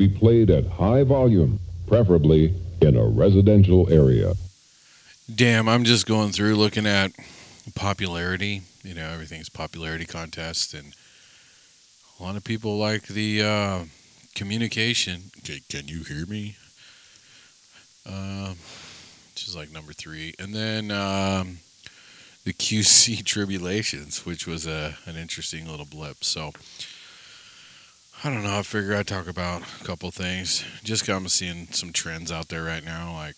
be played at high volume, preferably in a residential area. Damn, I'm just going through looking at popularity. You know, everything's popularity contest, and a lot of people like the communication. Can you hear me? Which is like number 3. And then the QC Tribulations, which was an interesting little blip. So, I don't know. I figure I'd talk about a couple things. Just kind of seeing some trends out there right now. Like,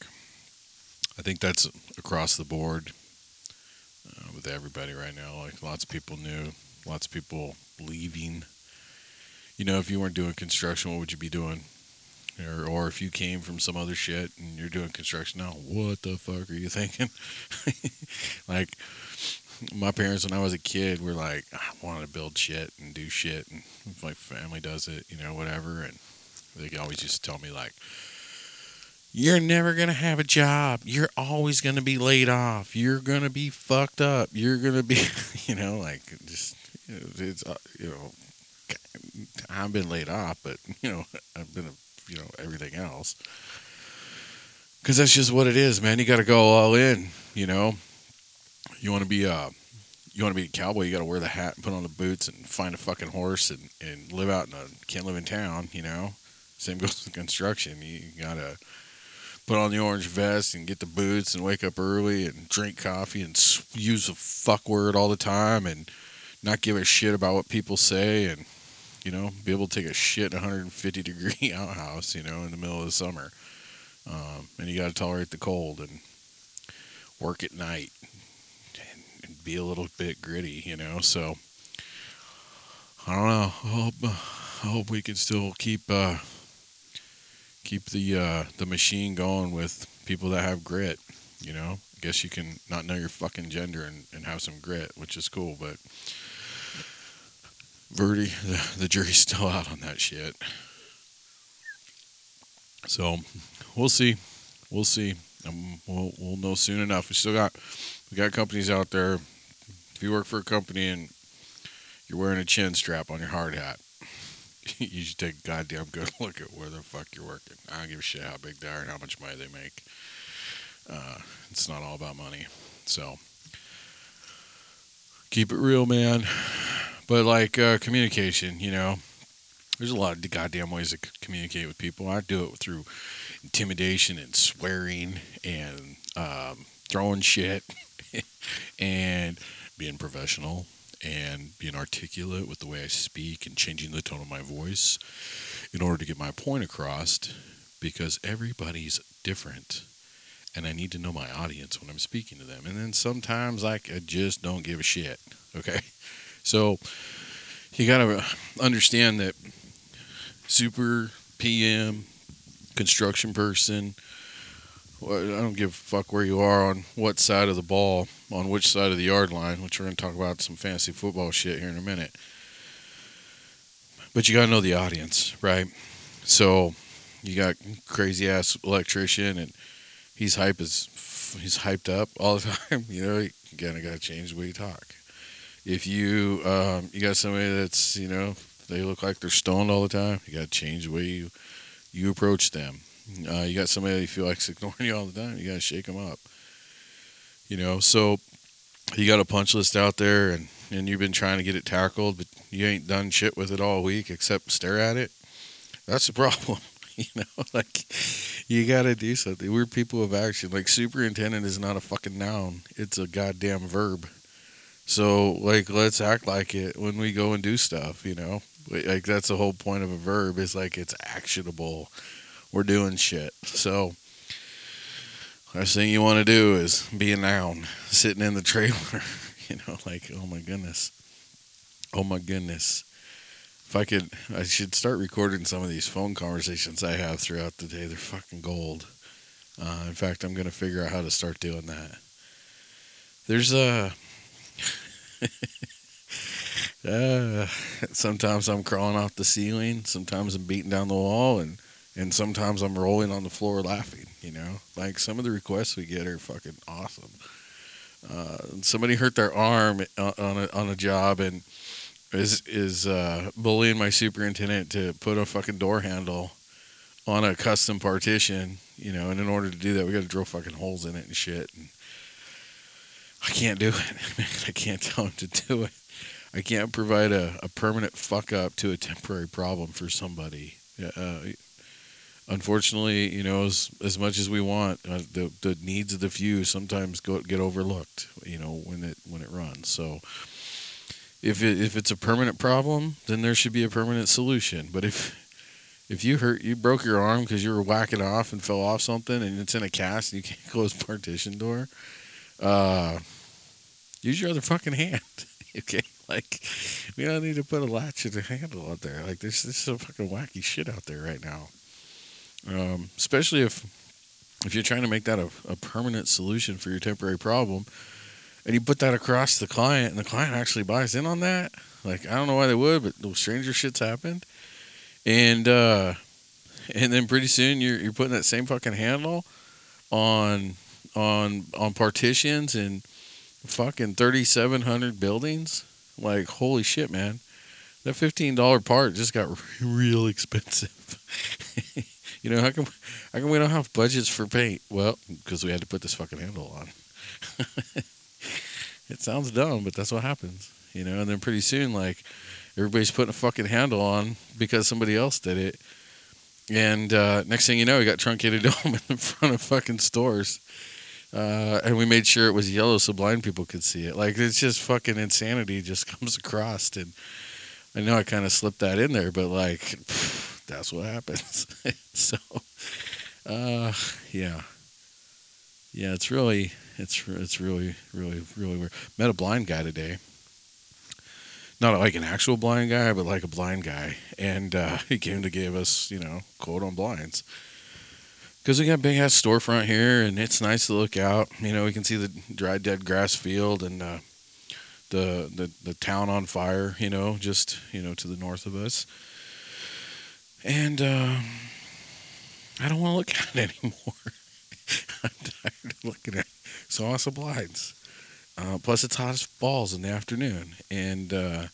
I think that's across the board with everybody right now. Like, lots of people new, lots of people leaving. You know, if you weren't doing construction, what would you be doing? Or if you came from some other shit and you're doing construction now, what the fuck are you thinking? Like, my parents, when I was a kid, were like, I wanted to build shit and do shit. And my family does it, you know, whatever. And they always used to tell me, like, you're never going to have a job. You're always going to be laid off. You're going to be fucked up. You're going to be, you know, like, just, it's, you know, I've been laid off, but, you know, I've been, you know, everything else. Because that's just what it is, man. You got to go all in, you know. You want to be a cowboy, you got to wear the hat and put on the boots and find a fucking horse and live out can't live in town, you know. Same goes with construction. You got to put on the orange vest and get the boots and wake up early and drink coffee and use the fuck word all the time and not give a shit about what people say and, you know, be able to take a shit in 150-degree outhouse, you know, in the middle of the summer. And you got to tolerate the cold and work at night. Be a little bit gritty, you know. So I don't know. I hope we can still keep the machine going with people that have grit. You know, I guess you can not know your fucking gender and have some grit, which is cool. But Verdi, the jury's still out on that shit. So we'll see. We'll see. We'll know soon enough. We got companies out there. If you work for a company and you're wearing a chin strap on your hard hat, you should take a goddamn good look at where the fuck you're working. I don't give a shit how big they are and how much money they make. It's not all about money. So keep it real, man. But like communication, you know, there's a lot of goddamn ways to communicate with people. I do it through intimidation and swearing and throwing shit and being professional and being articulate with the way I speak and changing the tone of my voice in order to get my point across, because everybody's different and I need to know my audience when I'm speaking to them. And then sometimes like I just don't give a shit. Okay. So you got to understand that super PM, construction person, I don't give a fuck where you are on what side of the ball, on which side of the yard line, which we're going to talk about some fantasy football shit here in a minute. But you got to know the audience, right? So you got crazy ass electrician and he's hyped up all the time. You know, you kind of got to change the way you talk. If you you got somebody that's, you know, they look like they're stoned all the time, you got to change the way you approach them. You got somebody that you feel like's ignoring you all the time, you got to shake them up. You know, so you got a punch list out there and you've been trying to get it tackled, but you ain't done shit with it all week except stare at it. That's the problem. You know, like you got to do something. We're people of action. Like superintendent is not a fucking noun. It's a goddamn verb. So, like, let's act like it when we go and do stuff, you know. Like, that's the whole point of a verb is, like, it's actionable. We're doing shit. So, last thing you want to do is be a noun sitting in the trailer, you know, like, oh, my goodness. Oh, my goodness. If I should start recording some of these phone conversations I have throughout the day. They're fucking gold. In fact, I'm going to figure out how to start doing that. There's a... sometimes I'm crawling off the ceiling, sometimes I'm beating down the wall, and sometimes I'm rolling on the floor laughing, you know. Like, some of the requests we get are fucking awesome. Somebody hurt their arm on a job and is bullying my superintendent to put a fucking door handle on a custom partition, you know, and in order to do that, we got to drill fucking holes in it and shit. And I can't do it. I can't tell him to do it. I can't provide a permanent fuck up to a temporary problem for somebody. Unfortunately, you know, as much as we want, the needs of the few sometimes get overlooked, you know, when it runs. So if it's a permanent problem, then there should be a permanent solution. But if you broke your arm because you were whacking off and fell off something, and it's in a cast and you can't close the partition door, use your other fucking hand. Okay, like, we don't need to put a latch and a handle out there. Like, there's some fucking wacky shit out there right now. Especially if you're trying to make that a permanent solution for your temporary problem, and you put that across the client, and the client actually buys in on that. Like, I don't know why they would, but those stranger shit's happened. And then pretty soon you're putting that same fucking handle on partitions and fucking 3,700 buildings. Like, holy shit, man. That $15 part just got real expensive. You know, how come we don't have budgets for paint? Well, because we had to put this fucking handle on. It sounds dumb, but that's what happens. You know, and then pretty soon, like, everybody's putting a fucking handle on because somebody else did it. And next thing you know, we got truncated dome in front of fucking stores. And we made sure it was yellow so blind people could see it. Like, it's just fucking insanity just comes across. And I know I kind of slipped that in there, but, like, pff, that's what happens. So, yeah. Yeah, it's really weird. Met a blind guy today. Not like an actual blind guy, but like a blind guy. And he came to give us, you know, quote on blinds. Because we got a big-ass storefront here, and it's nice to look out. You know, we can see the dry, dead grass field and the town on fire, you know, just, you know, to the north of us. And I don't want to look at it anymore. I'm tired of looking at it. So I want some blinds. Plus, it's hot as balls in the afternoon. And the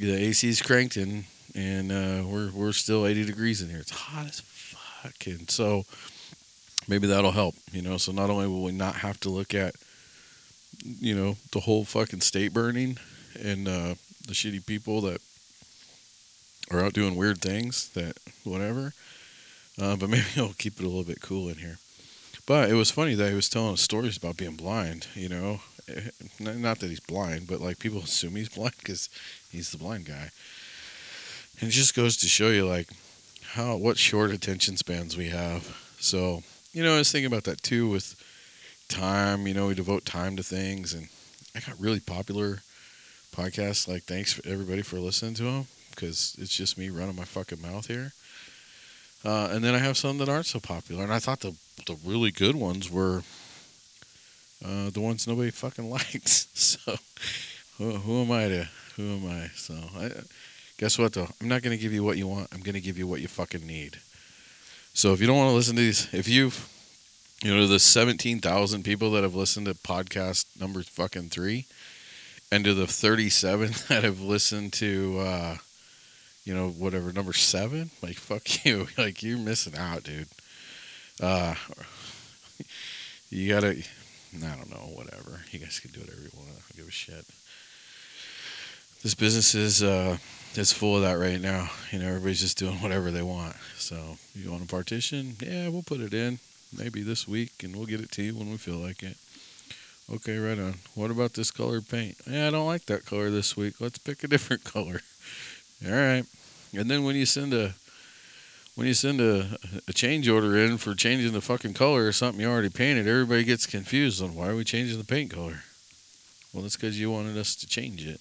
AC's cranked in, and we're still 80 degrees in here. It's hot as fucking. So maybe that'll help, you know. So not only will we not have to look at, you know, the whole fucking state burning and the shitty people that are out doing weird things that whatever, but maybe I'll keep it a little bit cool in here. But it was funny that he was telling us stories about being blind, you know. Not that he's blind, but like people assume he's blind because he's the blind guy. And it just goes to show you like what short attention spans we have. So, you know, I was thinking about that too with time. You know, we devote time to things, and I got really popular podcasts. Like, thanks everybody for listening to them, because it's just me running my fucking mouth here. And then I have some that aren't so popular, and I thought the really good ones were the ones nobody fucking likes. So who am I? So guess what though? I'm not going to give you what you want. I'm going to give you what you fucking need. So if you don't want to listen to these, if you've, you know, the 17,000 people that have listened to podcast number fucking 3, and to the 37 that have listened to, you know, whatever, number 7, like, fuck you. Like, you're missing out, dude. You gotta, I don't know, whatever. You guys can do whatever you want. I don't give a shit. This business is full of that right now. You know, everybody's just doing whatever they want. So, you want a partition? Yeah, we'll put it in. Maybe this week, and we'll get it to you when we feel like it. Okay, right on. What about this colored paint? Yeah, I don't like that color this week. Let's pick a different color. All right. And then when you send a change order in for changing the fucking color or something you already painted, everybody gets confused on why are we changing the paint color? Well, that's because you wanted us to change it.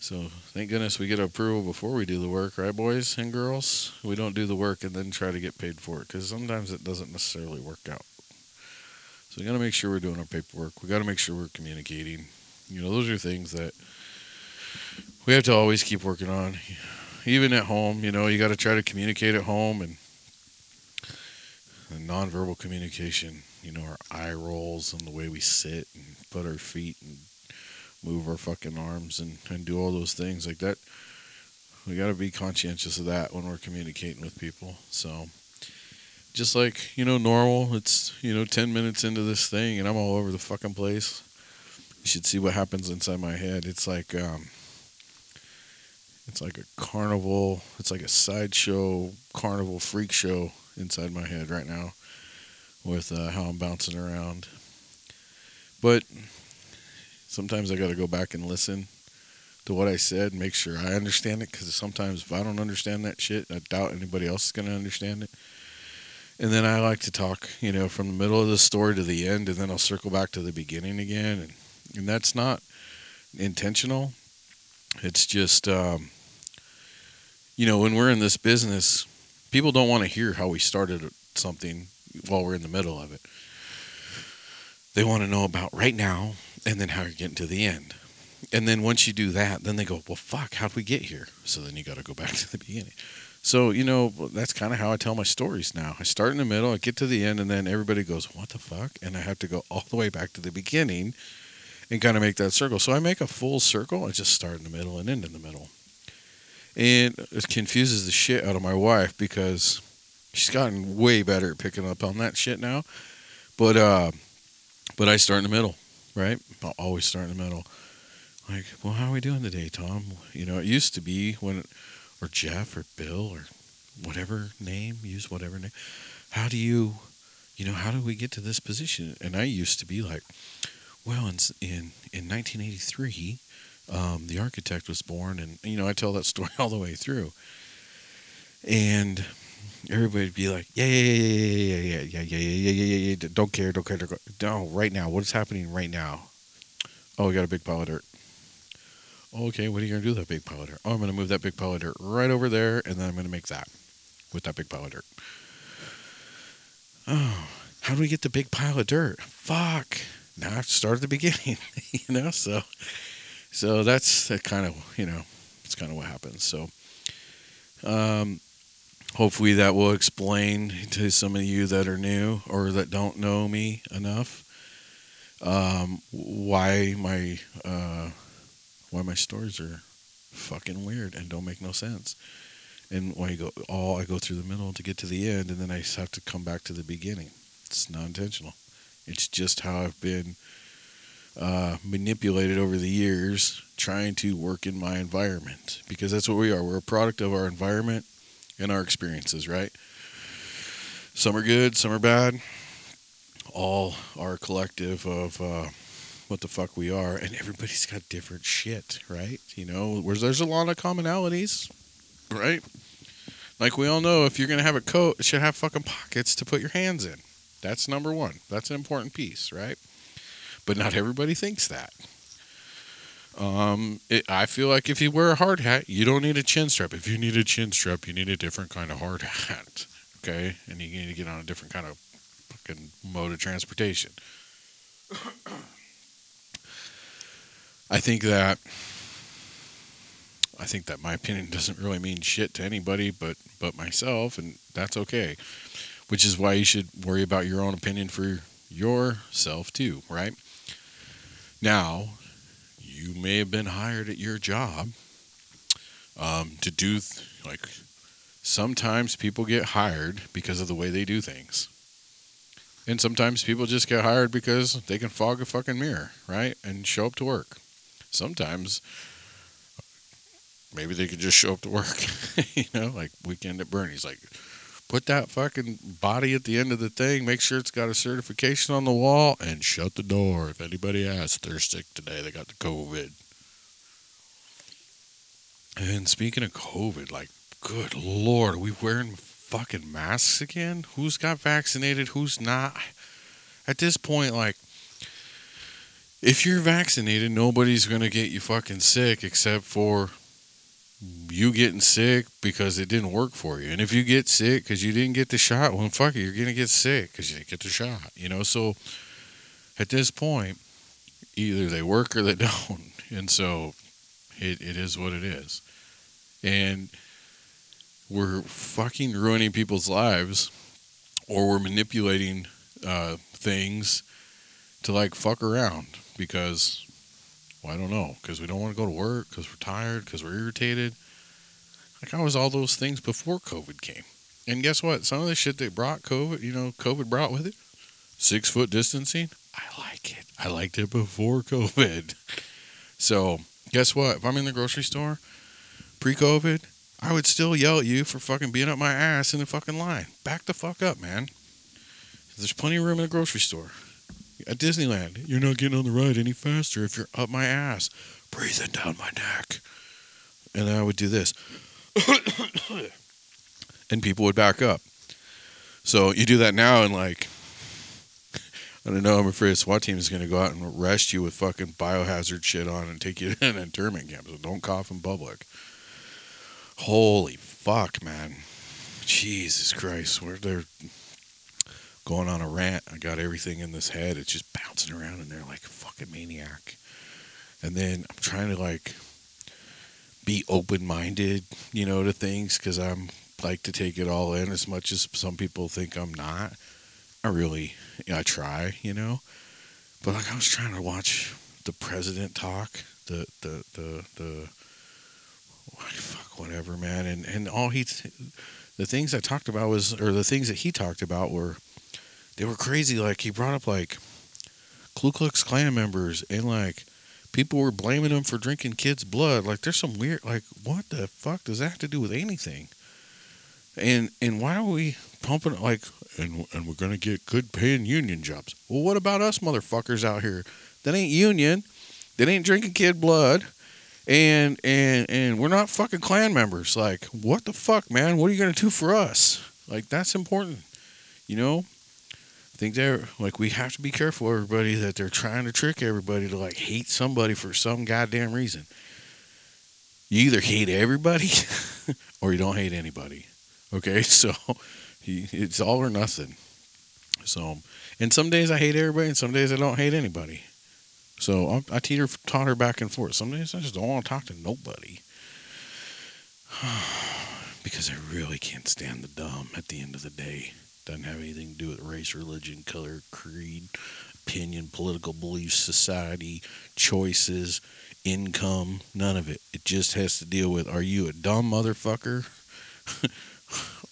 So thank goodness we get approval before we do the work, right, boys and girls? We don't do the work and then try to get paid for it, because sometimes it doesn't necessarily work out. So we got to make sure we're doing our paperwork. We got to make sure we're communicating. You know, those are things that we have to always keep working on. Even at home, you know, you got to try to communicate at home, and nonverbal communication, you know, our eye rolls and the way we sit and put our feet and move our fucking arms and do all those things like that. We got to be conscientious of that when we're communicating with people. So just like, normal, it's, 10 minutes into this thing and I'm all over the fucking place. You should see what happens inside my head. It's like a carnival. It's like a sideshow, carnival freak show inside my head right now with how I'm bouncing around. But sometimes I got to go back and listen to what I said, make sure I understand it, because sometimes if I don't understand that shit, I doubt anybody else is going to understand it. And then I like to talk, from the middle of the story to the end, and then I'll circle back to the beginning again. And that's not intentional. It's just, when we're in this business, people don't want to hear how we started something while we're in the middle of it. They want to know about right now and then how you're getting to the end. And then once you do that, then they go, well, fuck, how'd we get here? So then you got to go back to the beginning. So, that's kind of how I tell my stories now. I start in the middle, I get to the end, and then everybody goes, what the fuck? And I have to go all the way back to the beginning and kind of make that circle. So I make a full circle. I just start in the middle and end in the middle. And it confuses the shit out of my wife because she's gotten way better at picking up on that shit now. But I start in the middle, right? I'll always start in the middle. Like, well, how are we doing today, Tom? It used to be when, or Jeff or Bill or whatever name, use whatever name. How do you, how do we get to this position? And I used to be like, well, in 1983, the architect was born. And, I tell that story all the way through. And everybody would be like, yeah. Don't care. No, right now. What is happening right now? Oh, we got a big pile of dirt. Okay, what are you going to do with that big pile of dirt? Oh, I'm going to move that big pile of dirt right over there, and then I'm going to make that with that big pile of dirt. Oh, how do we get the big pile of dirt? Fuck. Now I have to start at the beginning, So that's kind of, it's kind of what happens. So hopefully that will explain to some of you that are new or that don't know me enough why my stories are fucking weird and don't make no sense. And why I go through the middle to get to the end, and then I just have to come back to the beginning. It's not intentional. It's just how I've been manipulated over the years trying to work in my environment. Because that's what we are. We're a product of our environment and our experiences, right? Some are good, some are bad. All are a collective of... what the fuck we are, and everybody's got different shit, right? Where there's a lot of commonalities, right? Like we all know, if you're going to have a coat, it should have fucking pockets to put your hands in. That's number one. That's an important piece, right? But not everybody thinks that. I feel like if you wear a hard hat, you don't need a chin strap. If you need a chin strap, you need a different kind of hard hat, okay? And you need to get on a different kind of fucking mode of transportation. I think that my opinion doesn't really mean shit to anybody but myself, and that's okay. Which is why you should worry about your own opinion for yourself too, right? Now, you may have been hired at your job to do, like, sometimes people get hired because of the way they do things. And sometimes people just get hired because they can fog a fucking mirror, right? And show up to work. Sometimes maybe they could just show up to work, like Weekend at Bernie's, like, put that fucking body at the end of the thing, make sure it's got a certification on the wall, and shut the door. If anybody asks, they're sick today. They got the COVID. And speaking of COVID, like, good Lord, are we wearing fucking masks again? Who's got vaccinated? Who's not? At this point, like, if you're vaccinated, nobody's going to get you fucking sick except for you getting sick because it didn't work for you. And if you get sick because you didn't get the shot, well, fuck it, you're going to get sick because you didn't get the shot, So at this point, either they work or they don't. And so it is what it is. And we're fucking ruining people's lives, or we're manipulating things to, like, fuck around. Because, well, I don't know, because we don't want to go to work, because we're tired, because we're irritated. Like, I was all those things before COVID came. And guess what? Some of the shit that brought COVID, COVID brought with it, 6 foot distancing. I like it. I liked it before COVID. So guess what? If I'm in the grocery store pre-COVID, I would still yell at you for fucking being up my ass in the fucking line. Back the fuck up, man. There's plenty of room in the grocery store. At Disneyland, you're not getting on the ride any faster if you're up my ass, breathing down my neck. And I would do this. And people would back up. So you do that now and like, I don't know, I'm afraid a SWAT team is going to go out and arrest you with fucking biohazard shit on and take you to an internment camp. So don't cough in public. Holy fuck, man. Jesus Christ. They're going on a rant. I got everything in this head. It's just bouncing around in there like a fucking maniac. And then I'm trying to like be open-minded, to things because I'm like to take it all in as much as some people think I'm not. I really, I try, but like I was trying to watch the president talk, the fuck, whatever, man. And all the things I talked about was, or the things that he talked about were, they were crazy. Like he brought up like Ku Klux Klan members and like people were blaming them for drinking kids' blood. Like there's some weird, like what the fuck does that have to do with anything? And why are we pumping like, and we're going to get good paying union jobs. Well, what about us motherfuckers out here? That ain't union. That ain't drinking kid blood. And we're not fucking Klan members. Like, what the fuck, man? What are you going to do for us? Like, that's important. I think they're like, we have to be careful, everybody, that they're trying to trick everybody to like hate somebody for some goddamn reason. You either hate everybody or you don't hate anybody. Okay, so it's all or nothing. So, and some days I hate everybody, and some days I don't hate anybody. So I totter back and forth. Some days I just don't want to talk to nobody because I really can't stand the dumb. At the end of the day, doesn't have anything to do with race, religion, color, creed, opinion, political beliefs, society, choices, income. None of it. It just has to deal with: are you a dumb motherfucker?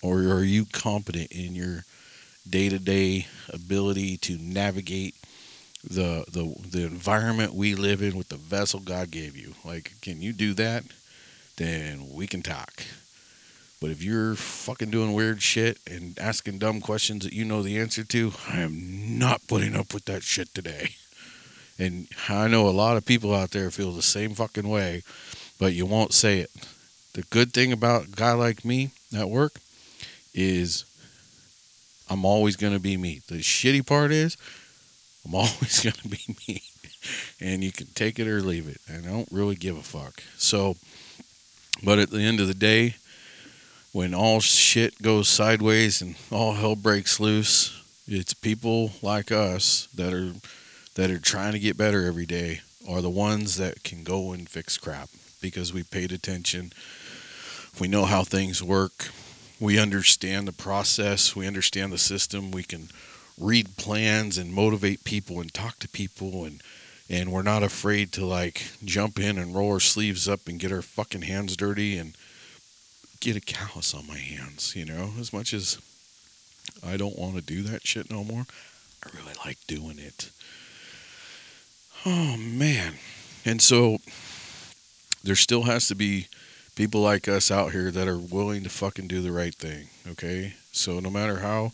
Or are you competent in your day-to-day ability to navigate the environment we live in with the vessel God gave you? Like, can you do that? Then we can talk. But if you're fucking doing weird shit and asking dumb questions that you know the answer to, I am not putting up with that shit today. And I know a lot of people out there feel the same fucking way, but you won't say it. The good thing about a guy like me at work is I'm always going to be me. The shitty part is I'm always going to be me. And you can take it or leave it. And I don't really give a fuck. So, but at the end of the day, when all shit goes sideways and all hell breaks loose, it's people like us that are trying to get better every day are the ones that can go and fix crap. Because we paid attention, we know how things work, we understand the process, we understand the system, we can read plans and motivate people and talk to people, and we're not afraid to like jump in and roll our sleeves up and get our fucking hands dirty and get a callus on my hands, as much as I don't want to do that shit no more, I really like doing it. Oh man. And so there still has to be people like us out here that are willing to fucking do the right thing, okay? So no matter how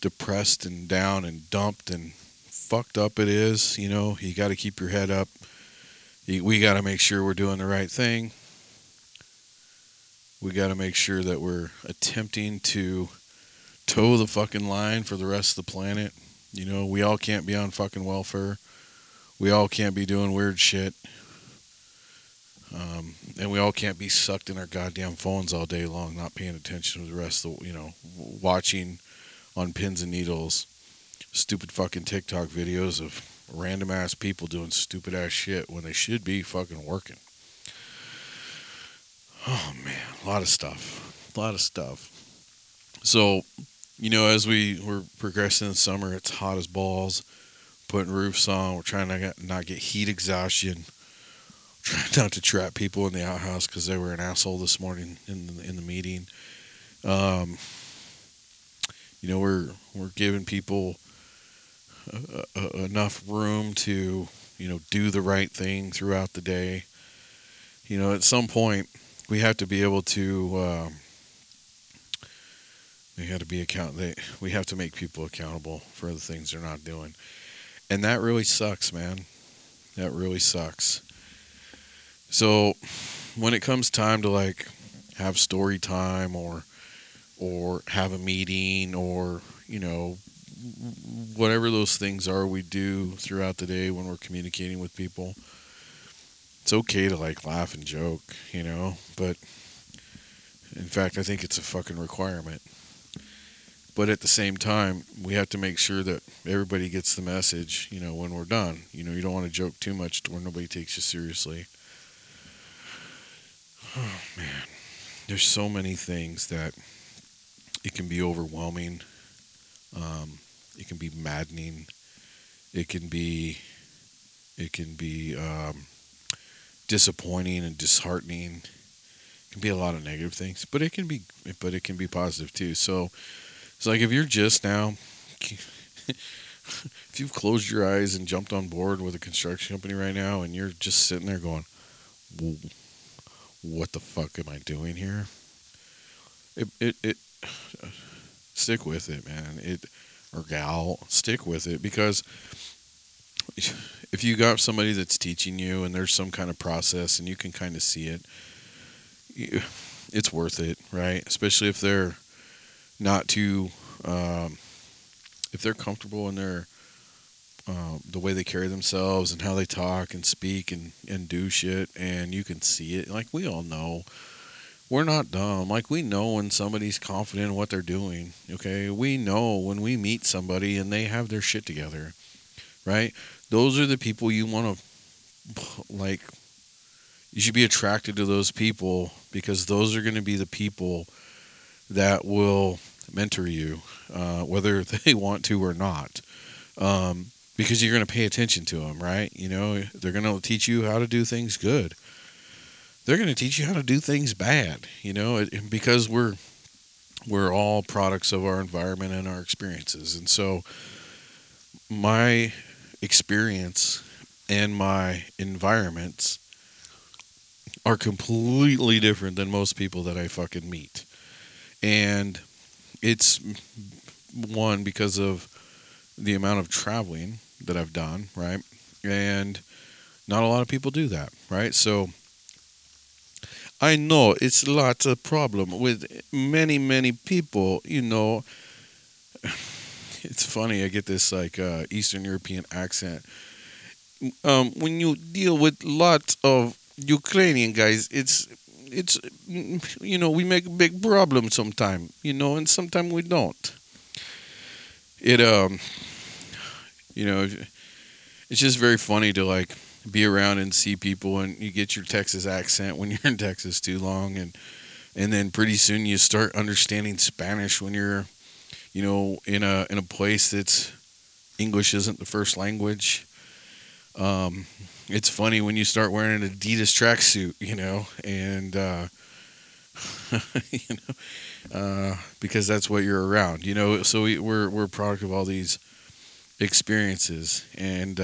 depressed and down and dumped and fucked up it is, you got to keep your head up. We got to make sure we're doing the right thing. We got to make sure that we're attempting to toe the fucking line for the rest of the planet. We all can't be on fucking welfare. We all can't be doing weird shit. And we all can't be sucked in our goddamn phones all day long, not paying attention to the rest of the, watching on pins and needles, stupid fucking TikTok videos of random ass people doing stupid ass shit when they should be fucking working. Oh man, a lot of stuff. So, as we're progressing in summer, it's hot as balls, putting roofs on, we're trying to not get heat exhaustion. try not to trap people in the outhouse because they were an asshole this morning in the meeting. You know, we're giving people enough room to, you know, do the right thing throughout the day. You know, at some point we have to be able to, we have to make people accountable for the things they're not doing. And that really sucks, man. That really sucks. So when it comes time to like have story time or have a meeting or, you know, whatever those things are we do throughout the day when we're communicating with people, it's okay to like laugh and joke, you know, but in fact, I think it's a fucking requirement. But at the same time, we have to make sure that everybody gets the message, you know, when we're done. You know, you don't want to joke too much to where nobody takes you seriously. Oh, man. There's so many things that it can be overwhelming. It can be maddening. It can be disappointing and disheartening. It can be a lot of negative things, but it can be positive too. So, it's like if you're just now, if you've closed your eyes and jumped on board with a construction company right now and you're just sitting there going, what the fuck am I doing here? Stick with it, man. Or gal, stick with it, because if you got somebody that's teaching you and there's some kind of process and you can kind of see it, it's worth it, right? Especially if they're not too, if they're comfortable in their, the way they carry themselves and how they talk and speak and do shit, and you can see it. Like, we all know, we're not dumb. Like, we know when somebody's confident in what they're doing, okay? We know when we meet somebody and they have their shit together, right? Those are the people you want to, like, you should be attracted to those people, because those are going to be the people that will mentor you, whether they want to or not, because you're going to pay attention to them, right? You know, they're going to teach you how to do things good. They're going to teach you how to do things bad, you know, because we're all products of our environment and our experiences. And so my experience and my environments are completely different than most people that I fucking meet. And it's, one, because of the amount of traveling that I've done, right? And not a lot of people do that, right? So I know it's lots of problem with many, many people, you know. It's funny, I get this, like, Eastern European accent. When you deal with lots of Ukrainian guys, it's, you know, we make a big problem sometimes, you know, and sometimes we don't. It, you know, it's just very funny to, like, be around and see people, and you get your Texas accent when you're in Texas too long, and then pretty soon you start understanding Spanish when you're, you know, in a place that's English isn't the first language. It's funny when you start wearing an Adidas tracksuit, you know, and, you know, because that's what you're around, you know. So we're a product of all these experiences, and,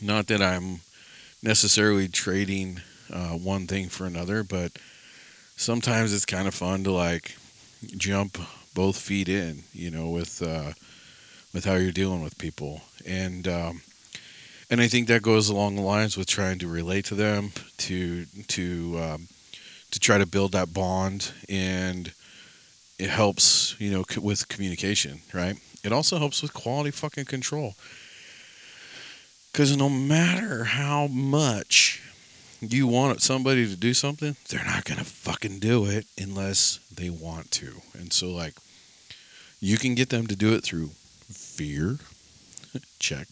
not that I'm necessarily trading, one thing for another, but sometimes it's kind of fun to like jump both feet in, you know, with how you're dealing with people. And, and I think that goes along the lines with trying to relate to them, to try to build that bond, and it helps, you know, with communication, right? It also helps with quality fucking control, because no matter how much you want somebody to do something, they're not gonna fucking do it unless they want to. And so, like, you can get them to do it through fear, check.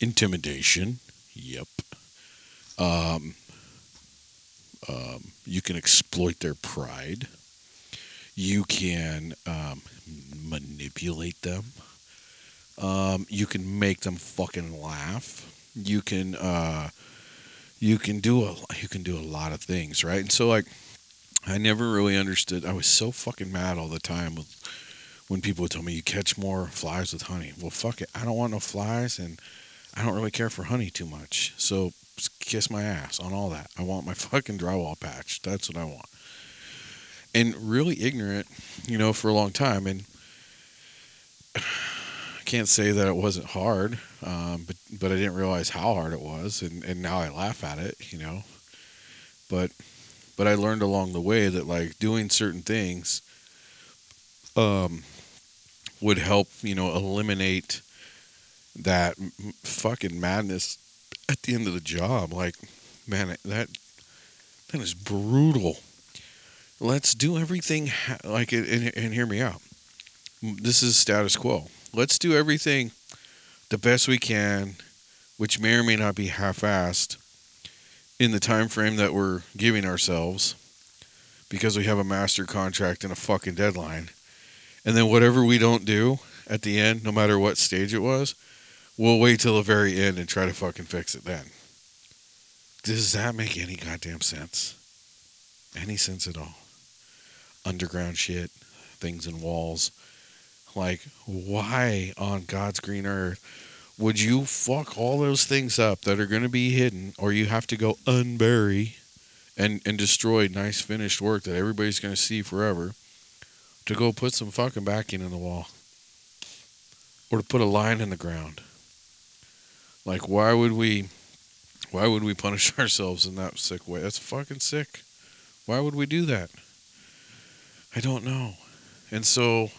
Intimidation, yep. You can exploit their pride. You can manipulate them. You can make them fucking laugh. You can you can do a lot of things, right? And so like I never really understood. I was so fucking mad all the time when people would tell me you catch more flies with honey. Well, fuck it. I don't want no flies, and I don't really care for honey too much. So kiss my ass on all that. I want my fucking drywall patch. That's what I want. And really ignorant, for a long time. And I can't say that it wasn't hard, but I didn't realize how hard it was. And now I laugh at it, But I learned along the way that, like, doing certain things would help, eliminate that fucking madness at the end of the job. Like, man, that is brutal. Let's do everything, and hear me out. This is status quo. Let's do everything the best we can, which may or may not be half-assed, in the time frame that we're giving ourselves, because we have a master contract and a fucking deadline. And then whatever we don't do at the end, no matter what stage it was, we'll wait till the very end and try to fucking fix it then. Does that make any goddamn sense? Any sense at all? Underground shit, things in walls. Like, why on God's green earth would you fuck all those things up that are going to be hidden, or you have to go unbury and destroy nice finished work that everybody's going to see forever, to go put some fucking backing in the wall, or to put a line in the ground? Like, why would we punish ourselves in that sick way? That's fucking sick. Why would we do that? I don't know. And so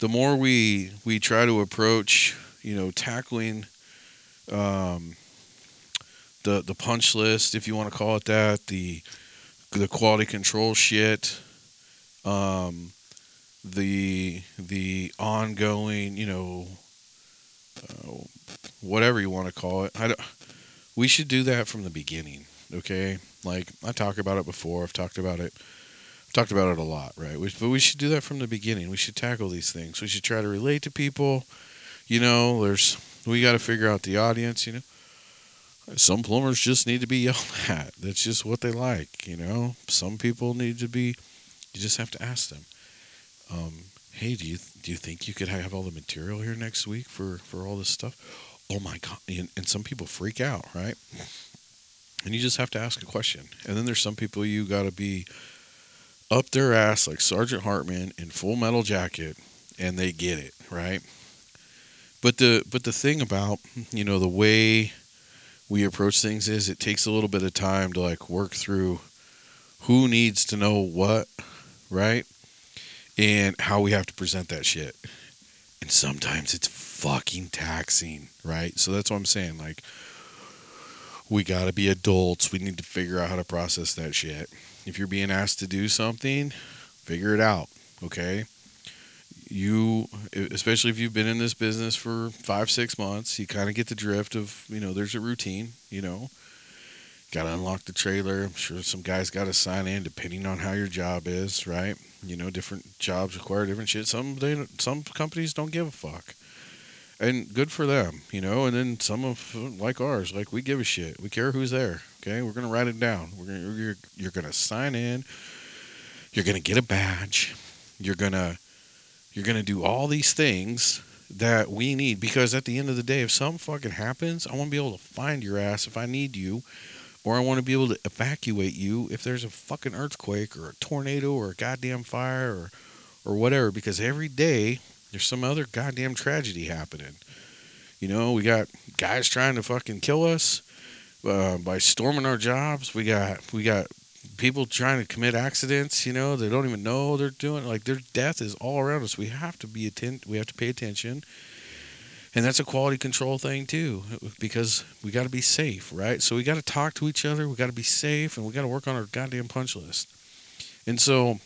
the more we try to approach tackling the punch list, if you want to call it that, the quality control shit, the ongoing, whatever you want to call it. We should do that from the beginning, okay? Like, I talked about it before. I've talked about it a lot, right? But we should do that from the beginning. We should tackle these things. We should try to relate to people. We got to figure out the audience. Some plumbers just need to be yelled at. That's just what they like. Some people need to be. You just have to ask them. Hey, do you think you could have all the material here next week for all this stuff? Oh my God! And some people freak out, right? And you just have to ask a question. And then there's some people you got to be up their ass, like Sergeant Hartman in Full Metal Jacket, and they get it, right? But the thing about, the way we approach things is it takes a little bit of time to, like, work through who needs to know what, right? And how we have to present that shit. And sometimes it's fucking taxing, right? So that's what I'm saying. Like, we got to be adults. We need to figure out how to process that shit. If you're being asked to do something, figure it out, okay? You, especially if you've been in this business for 5-6 months, you kind of get the drift of, there's a routine, got to unlock the trailer. I'm sure some guys got to sign in depending on how your job is, right? Different jobs require different shit. Some companies don't give a fuck, and good for them, and then some of, like ours, like, we give a shit. We care who's there, okay? We're going to write it down. You're going to sign in. You're going to get a badge. You're going to do all these things that we need, because at the end of the day, if something fucking happens, I want to be able to find your ass if I need you, or I want to be able to evacuate you if there's a fucking earthquake or a tornado or a goddamn fire or whatever, because every day there's some other goddamn tragedy happening. We got guys trying to fucking kill us by storming our jobs. We got people trying to commit accidents, they don't even know they're doing. Like, their death is all around us. We have to be we have to pay attention, and that's a quality control thing too, because we got to be safe, right? So we got to talk to each other. We got to be safe, and we got to work on our goddamn punch list. And so,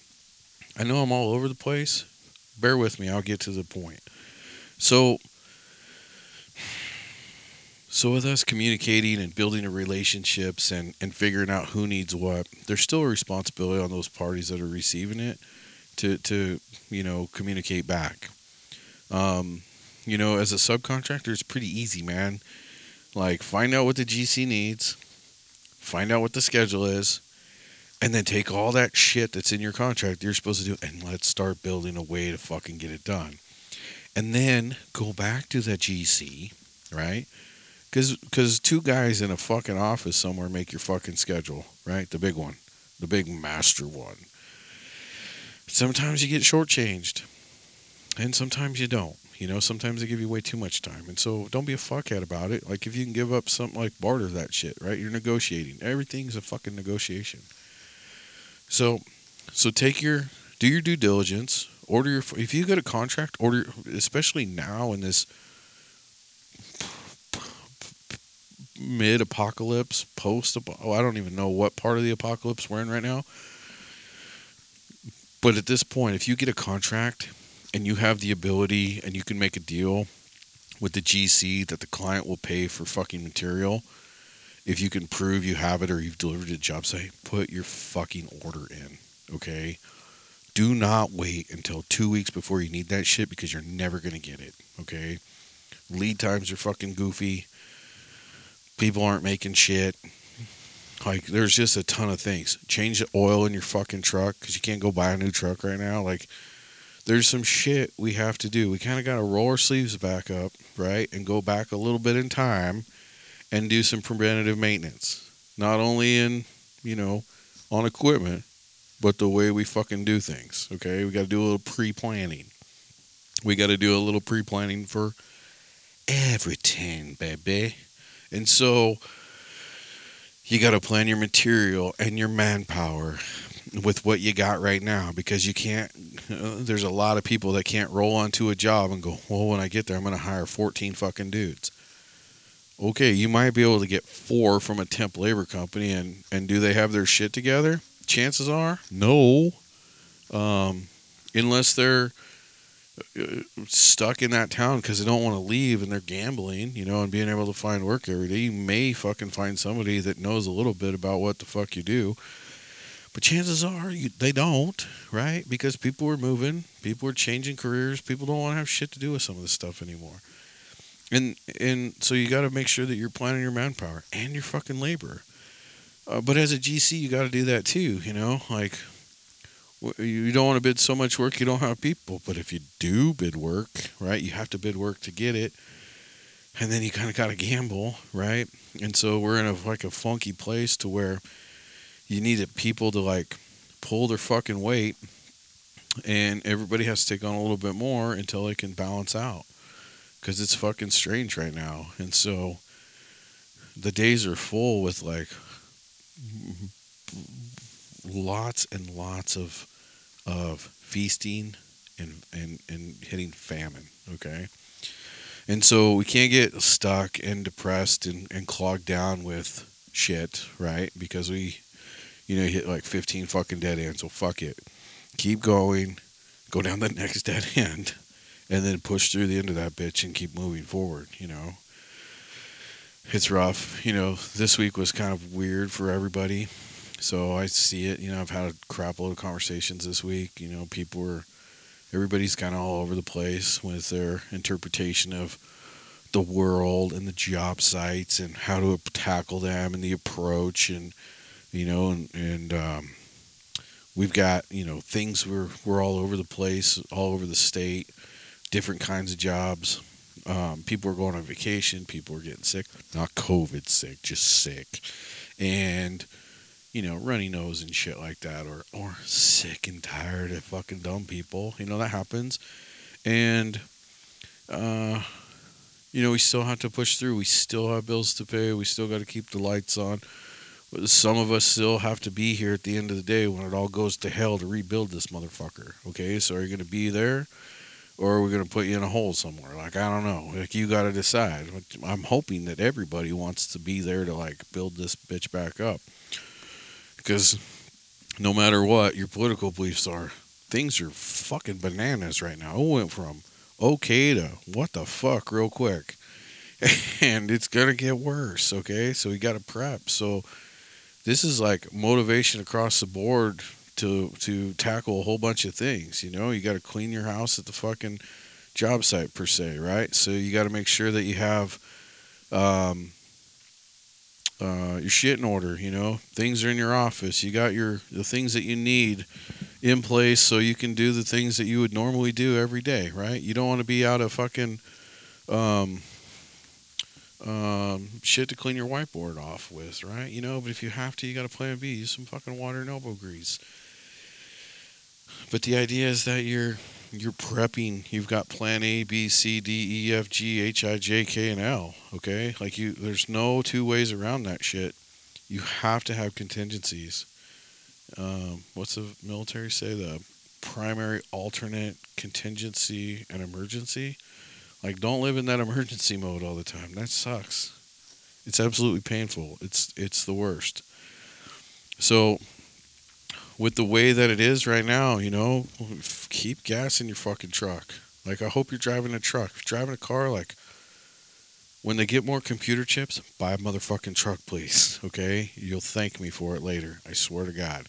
I know I'm all over the place. Bear with me. I'll get to the point. So with us communicating and building relationships and figuring out who needs what, there's still a responsibility on those parties that are receiving it to communicate back. As a subcontractor, it's pretty easy, man. Like, find out what the GC needs, find out what the schedule is, and then take all that shit that's in your contract you're supposed to do, and let's start building a way to fucking get it done. And then go back to the GC, right? Because two guys in a fucking office somewhere make your fucking schedule, right? The big one. The big master one. Sometimes you get shortchanged. And sometimes you don't. You know, sometimes they give you way too much time. And so don't be a fuckhead about it. Like, if you can give up something, like, barter that shit, right? You're negotiating. Everything's a fucking negotiation. So take your, do your due diligence. Order your, if you get a contract, order, especially now in this mid-apocalypse, I don't even know what part of the apocalypse we're in right now. But at this point, if you get a contract and you have the ability and you can make a deal with the GC that the client will pay for fucking material, if you can prove you have it or you've delivered it to the job site, put your fucking order in, okay? Do not wait until 2 weeks before you need that shit, because you're never going to get it, okay? Lead times are fucking goofy. People aren't making shit. Like, there's just a ton of things. Change the oil in your fucking truck, because you can't go buy a new truck right now. Like, there's some shit we have to do. We kind of got to roll our sleeves back up, right? And go back a little bit in time and do some preventative maintenance. Not only in, you know, on equipment, but the way we fucking do things, okay? We got to do a little pre-planning. We got to do a little pre-planning for everything, baby. And so you got to plan your material and your manpower with what you got right now, because you can't, there's a lot of people that can't roll onto a job and go, well, when I get there, I'm going to hire 14 fucking dudes. Okay, you might be able to get 4 from a temp labor company, and do they have their shit together? Chances are, no. Unless they're stuck in that town because they don't want to leave and they're gambling, you know, and being able to find work every day, you may fucking find somebody that knows a little bit about what the fuck you do. But chances are they don't, right? Because people are moving, people are changing careers, people don't want to have shit to do with some of this stuff anymore. And so you got to make sure that you're planning your manpower and your fucking labor. But as a GC, you got to do that too, you know? Like, you don't want to bid so much work you don't have people. But if you do bid work, right, you have to bid work to get it. And then you kind of got to gamble, right? And so we're in a funky place to where you needed people to, like, pull their fucking weight, and everybody has to take on a little bit more until they can balance out, because it's fucking strange right now. And so the days are full with, like, lots and lots of feasting and hitting famine, okay? And so we can't get stuck and depressed and clogged down with shit, right? Because we... you know, you hit like 15 fucking dead ends, so fuck it. Keep going, go down the next dead end, and then push through the end of that bitch and keep moving forward, you know. It's rough. You know, this week was kind of weird for everybody, so I see it. You know, I've had a crap load of conversations this week. You know, everybody's kind of all over the place with their interpretation of the world and the job sites and how to tackle them and the approach and... you know, and we've got, you know, things we're all over the place, all over the state, different kinds of jobs. People are going on vacation. People are getting sick. Not COVID sick, just sick. And, you know, runny nose and shit like that, or sick and tired of fucking dumb people. You know, that happens. And, you know, we still have to push through. We still have bills to pay. We still got to keep the lights on. Some of us still have to be here at the end of the day when it all goes to hell to rebuild this motherfucker, okay? So are you going to be there, or are we going to put you in a hole somewhere? Like, I don't know. Like, you got to decide. I'm hoping that everybody wants to be there to, like, build this bitch back up. Because no matter what your political beliefs are, things are fucking bananas right now. It went from okay to what the fuck real quick. And it's going to get worse, okay? So we got to prep. So... this is like motivation across the board to tackle a whole bunch of things, you know? You got to clean your house at the fucking job site, per se, right? So you got to make sure that you have your shit in order, you know, things are in your office. You got the things that you need in place so you can do the things that you would normally do every day, right? You don't want to be out of fucking shit to clean your whiteboard off with, right? You know, but if you have to, you got to plan B. Use some fucking water and elbow grease. But the idea is that you're prepping. You've got plan A, B, C, D, E, F, G, H, I, J, K, and L, okay? Like, there's no two ways around that shit. You have to have contingencies. What's the military say? The primary, alternate, contingency, and emergency. Like, don't live in that emergency mode all the time. That sucks. It's absolutely painful. It's the worst. So, with the way that it is right now, you know, keep gas in your fucking truck. Like, I hope you're driving a truck. If you're driving a car, like, when they get more computer chips, buy a motherfucking truck, please, okay? You'll thank me for it later. I swear to God.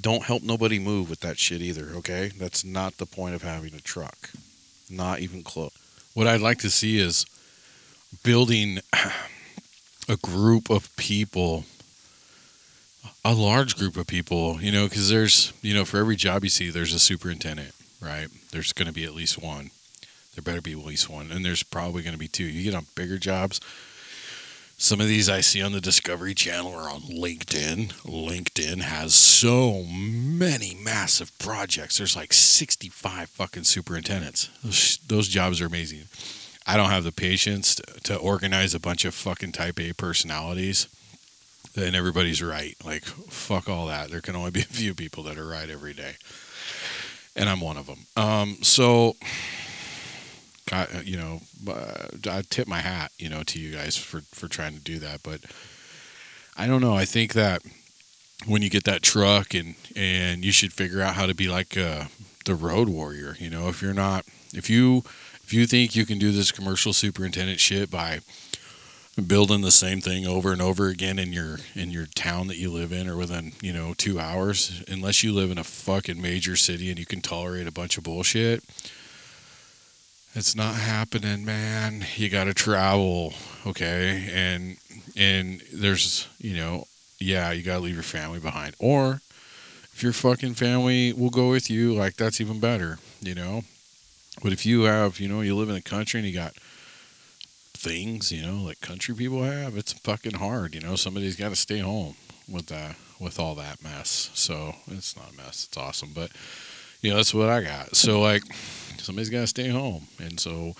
Don't help nobody move with that shit either, okay? That's not the point of having a truck. Not even close. What I'd like to see is building a group of people, a large group of people, you know, because there's, you know, for every job you see, there's a superintendent, right? There's going to be at least one. There better be at least one. And there's probably going to be two. You get on bigger jobs. Some of these I see on the Discovery Channel or on LinkedIn. LinkedIn has so many massive projects. There's like 65 fucking superintendents. Those jobs are amazing. I don't have the patience to organize a bunch of fucking type A personalities. And everybody's right. Like, fuck all that. There can only be a few people that are right every day. And I'm one of them. So... I tip my hat, you know, to you guys for trying to do that. But I don't know. I think that when you get that truck and you should figure out how to be like the road warrior, you know, if you think you can do this commercial superintendent shit by building the same thing over and over again in your town that you live in or within, you know, 2 hours, unless you live in a fucking major city and you can tolerate a bunch of bullshit, it's not happening, man. You got to travel, okay? And there's, you know, yeah, you got to leave your family behind. Or if your fucking family will go with you, like, that's even better, you know? But if you have, you know, you live in the country and you got things, you know, like country people have, it's fucking hard, you know? Somebody's got to stay home with all that mess. So it's not a mess. It's awesome. But, you know, that's what I got. So, like... somebody's got to stay home. And so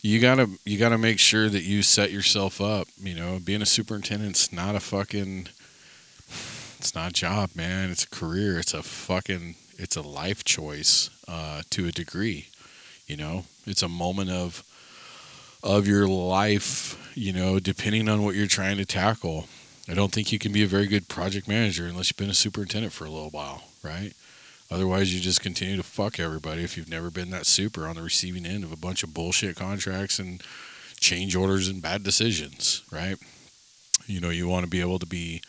you got to make sure that you set yourself up, you know, being a superintendent's not a fucking, it's not a job, man. It's a career. It's a life choice, to a degree, you know, it's a moment of your life, you know, depending on what you're trying to tackle. I don't think you can be a very good project manager unless you've been a superintendent for a little while, right? Otherwise, you just continue to fuck everybody if you've never been that super on the receiving end of a bunch of bullshit contracts and change orders and bad decisions, right? You know, you want to be able to be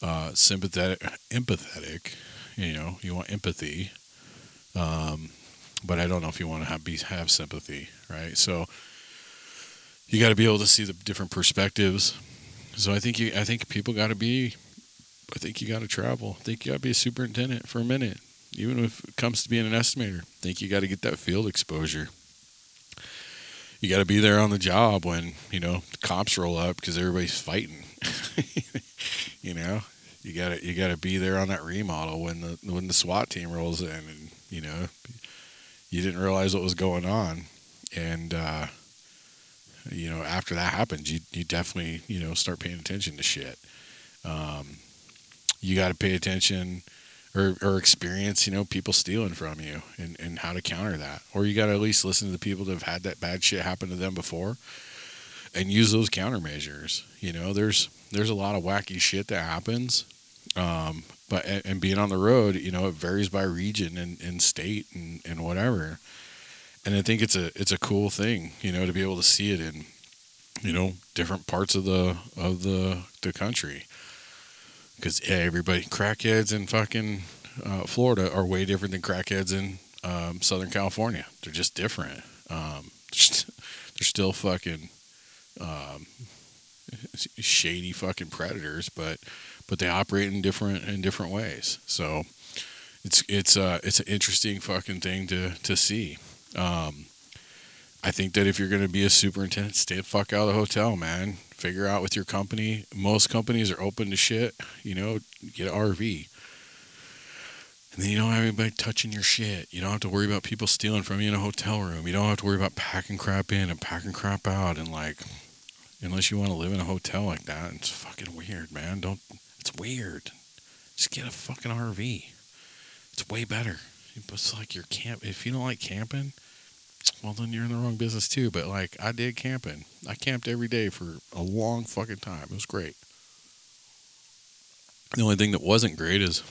empathetic, you know, you want empathy, but I don't know if you want to have sympathy, right? So you got to be able to see the different perspectives. So I think people got to be... I think you got to travel. I think you got to be a superintendent for a minute, even if it comes to being an estimator. I think you got to get that field exposure. You got to be there on the job when, you know, the cops roll up because everybody's fighting. You know, you got to be there on that remodel when the SWAT team rolls in, and you know, you didn't realize what was going on, and you know, after that happens, you definitely, you know, start paying attention to shit. You got to pay attention or experience, you know, people stealing from you and how to counter that. Or you got to at least listen to the people that have had that bad shit happen to them before and use those countermeasures. You know, there's a lot of wacky shit that happens. But being on the road, you know, it varies by region and state and whatever. And I think it's a cool thing, you know, to be able to see it in, you know, different parts of the country. Because everybody, crackheads in fucking Florida are way different than crackheads in Southern California. They're just different. They're still fucking shady fucking predators, but they operate in different ways. So it's an interesting fucking thing to see. I think that if you're going to be a superintendent, stay the fuck out of the hotel, man. Figure out with your company. Most companies are open to shit. You know, get an RV. And then you don't have anybody touching your shit. You don't have to worry about people stealing from you in a hotel room. You don't have to worry about packing crap in and packing crap out. And, like, unless you want to live in a hotel like that, it's fucking weird, man. It's weird. Just get a fucking RV. It's way better. It's like your camp. If you don't like camping, well, then you're in the wrong business, too. But, like, I did camping. I camped every day for a long fucking time. It was great. The only thing that wasn't great is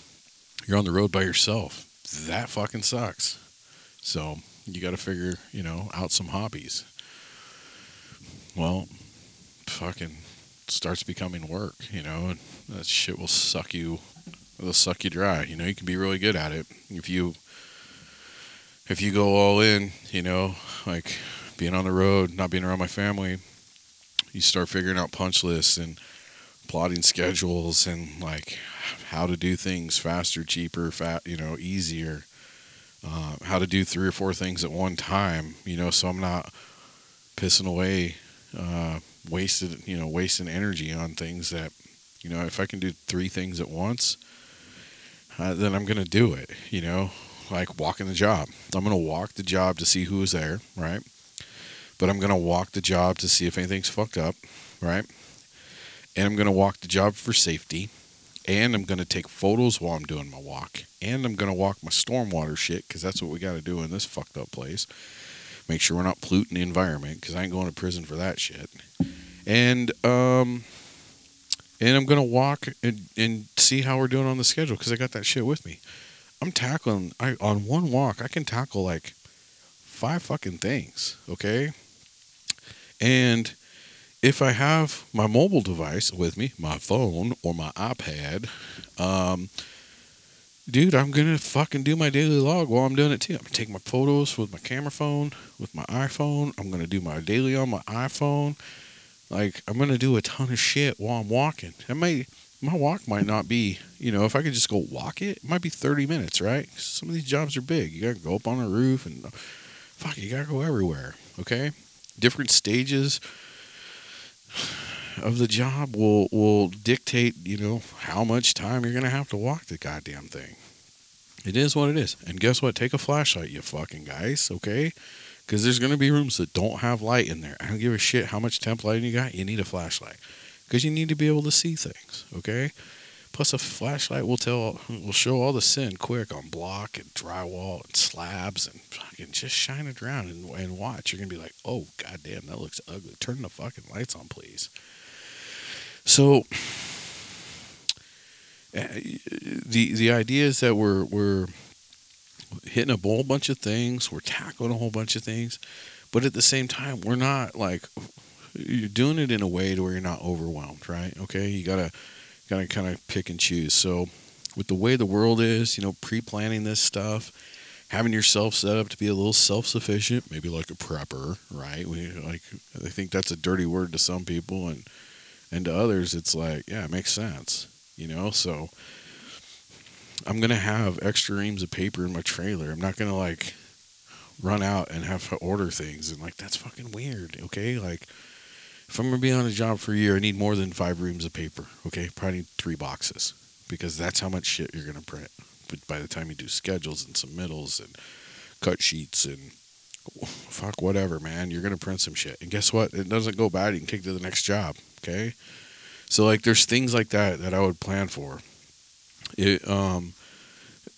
you're on the road by yourself. That fucking sucks. So you got to figure, out some hobbies. Well, fucking starts becoming work, and that shit will suck you. It'll suck you dry. You can be really good at it. If you go all in, like being on the road, not being around my family, you start figuring out punch lists and plotting schedules and like how to do things faster, cheaper, easier, how to do 3 or 4 things at one time, so I'm not pissing away, wasting energy on things that, if I can do 3 things at once, then I'm going to do it, like walking the job. I'm going to walk the job to see who's there, right? But I'm going to walk the job to see if anything's fucked up, right? And I'm going to walk the job for safety. And I'm going to take photos while I'm doing my walk. And I'm going to walk my stormwater shit because that's what we got to do in this fucked up place. Make sure we're not polluting the environment because I ain't going to prison for that shit. And I'm going to walk and see how we're doing on the schedule because I got that shit with me. I'm tackling, on one walk, I can tackle like 5 fucking things, okay? And if I have my mobile device with me, my phone or my iPad, dude, I'm going to fucking do my daily log while I'm doing it too. I'm going to take my photos with my camera phone, with my iPhone. I'm going to do my daily on my iPhone. Like, I'm going to do a ton of shit while I'm walking. My walk might not be, if I could just go walk it might be 30 minutes, right? Some of these jobs are big. You got to go up on a roof and fuck, you got to go everywhere, okay? Different stages of the job will dictate, how much time you're going to have to walk the goddamn thing. It is what it is. And guess what? Take a flashlight, you fucking guys, okay? Because there's going to be rooms that don't have light in there. I don't give a shit how much temp lighting you got. You need a flashlight. Because you need to be able to see things, okay? Plus, a flashlight will show all the sin quick on block and drywall and slabs and fucking just shine it around and watch. You're going to be like, oh, goddamn, that looks ugly. Turn the fucking lights on, please. So, the idea is that we're hitting a whole bunch of things. We're tackling a whole bunch of things. But at the same time, we're not like... You're doing it in a way to where you're not overwhelmed, right? Okay, you gotta kind of pick and choose. So, with the way the world is, pre-planning this stuff, having yourself set up to be a little self-sufficient, maybe like a prepper, right? I think that's a dirty word to some people, and to others, it's like, yeah, it makes sense, So, I'm gonna have extra reams of paper in my trailer. I'm not gonna like run out and have to order things, and like that's fucking weird, okay? Like. If I'm going to be on a job for a year, I need more than 5 reams of paper, okay? Probably need 3 boxes because that's how much shit you're going to print. But by the time you do schedules and submittals and cut sheets and fuck whatever, man, you're going to print some shit. And guess what? It doesn't go bad. You can take it to the next job, okay? So, like, there's things like that I would plan for.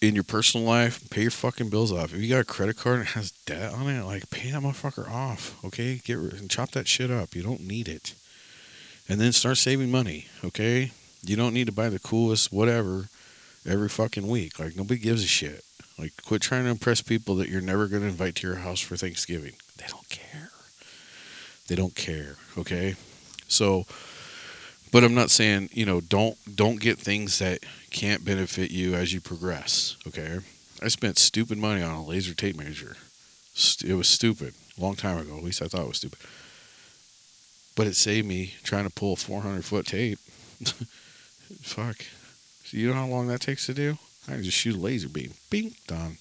In your personal life, pay your fucking bills off. If you got a credit card and it has debt on it, like, pay that motherfucker off, okay? And chop that shit up. You don't need it. And then start saving money, okay? You don't need to buy the coolest whatever every fucking week. Like, nobody gives a shit. Like, quit trying to impress people that you're never going to invite to your house for Thanksgiving. They don't care. They don't care, okay? So... But I'm not saying, don't get things that can't benefit you as you progress, okay? I spent stupid money on a laser tape measure. It was stupid. A long time ago. At least I thought it was stupid. But it saved me trying to pull a 400-foot tape. Fuck. So you know how long that takes to do? I can just shoot a laser beam. Bing, done.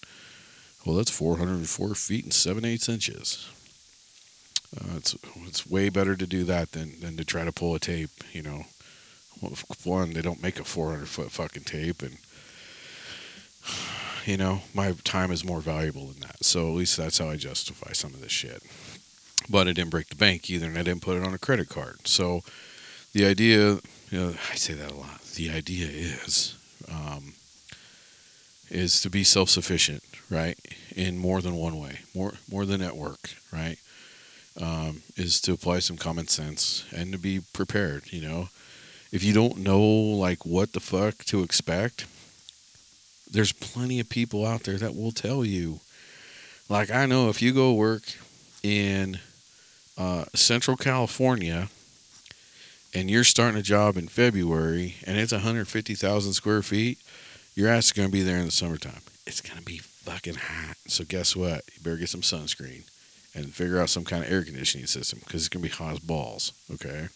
Well, that's 404 feet and 7/8 inches. It's way better to do that than to try to pull a tape, you know. One, they don't make a 400-foot fucking tape, and, you know, my time is more valuable than that. So at least that's how I justify some of this shit. But I didn't break the bank either, and I didn't put it on a credit card. So the idea, you know, I say that a lot. The idea is to be self-sufficient, right, in more than one way, more than at work, right, is to apply some common sense and to be prepared, you know. If you don't know, like, what the fuck to expect, there's plenty of people out there that will tell you. Like, I know if you go work in Central California and you're starting a job in February and it's 150,000 square feet, your ass is going to be there in the summertime. It's going to be fucking hot. So guess what? You better get some sunscreen and figure out some kind of air conditioning system because it's going to be hot as balls, okay?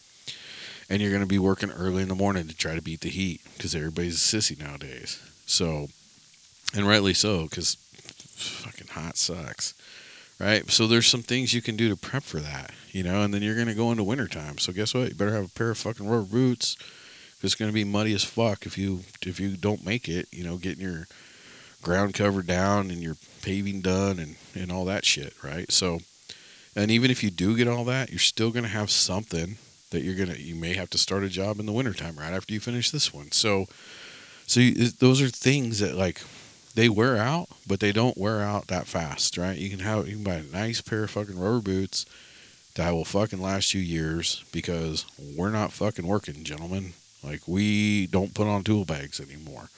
And you're going to be working early in the morning to try to beat the heat because everybody's a sissy nowadays. So, and rightly so, because fucking hot sucks, right? So there's some things you can do to prep for that, you know, and then you're going to go into wintertime. So guess what? You better have a pair of fucking rubber boots. It's going to be muddy as fuck if you don't make it, you know, getting your ground cover down and your paving done and all that shit, right? So, and even if you do get all that, you're still going to have something that you may have to start a job in the wintertime right after you finish this one. So those are things that, like, they wear out, but they don't wear out that fast, right? You can buy a nice pair of fucking rubber boots that will fucking last you years because we're not fucking working, gentlemen. Like, we don't put on tool bags anymore.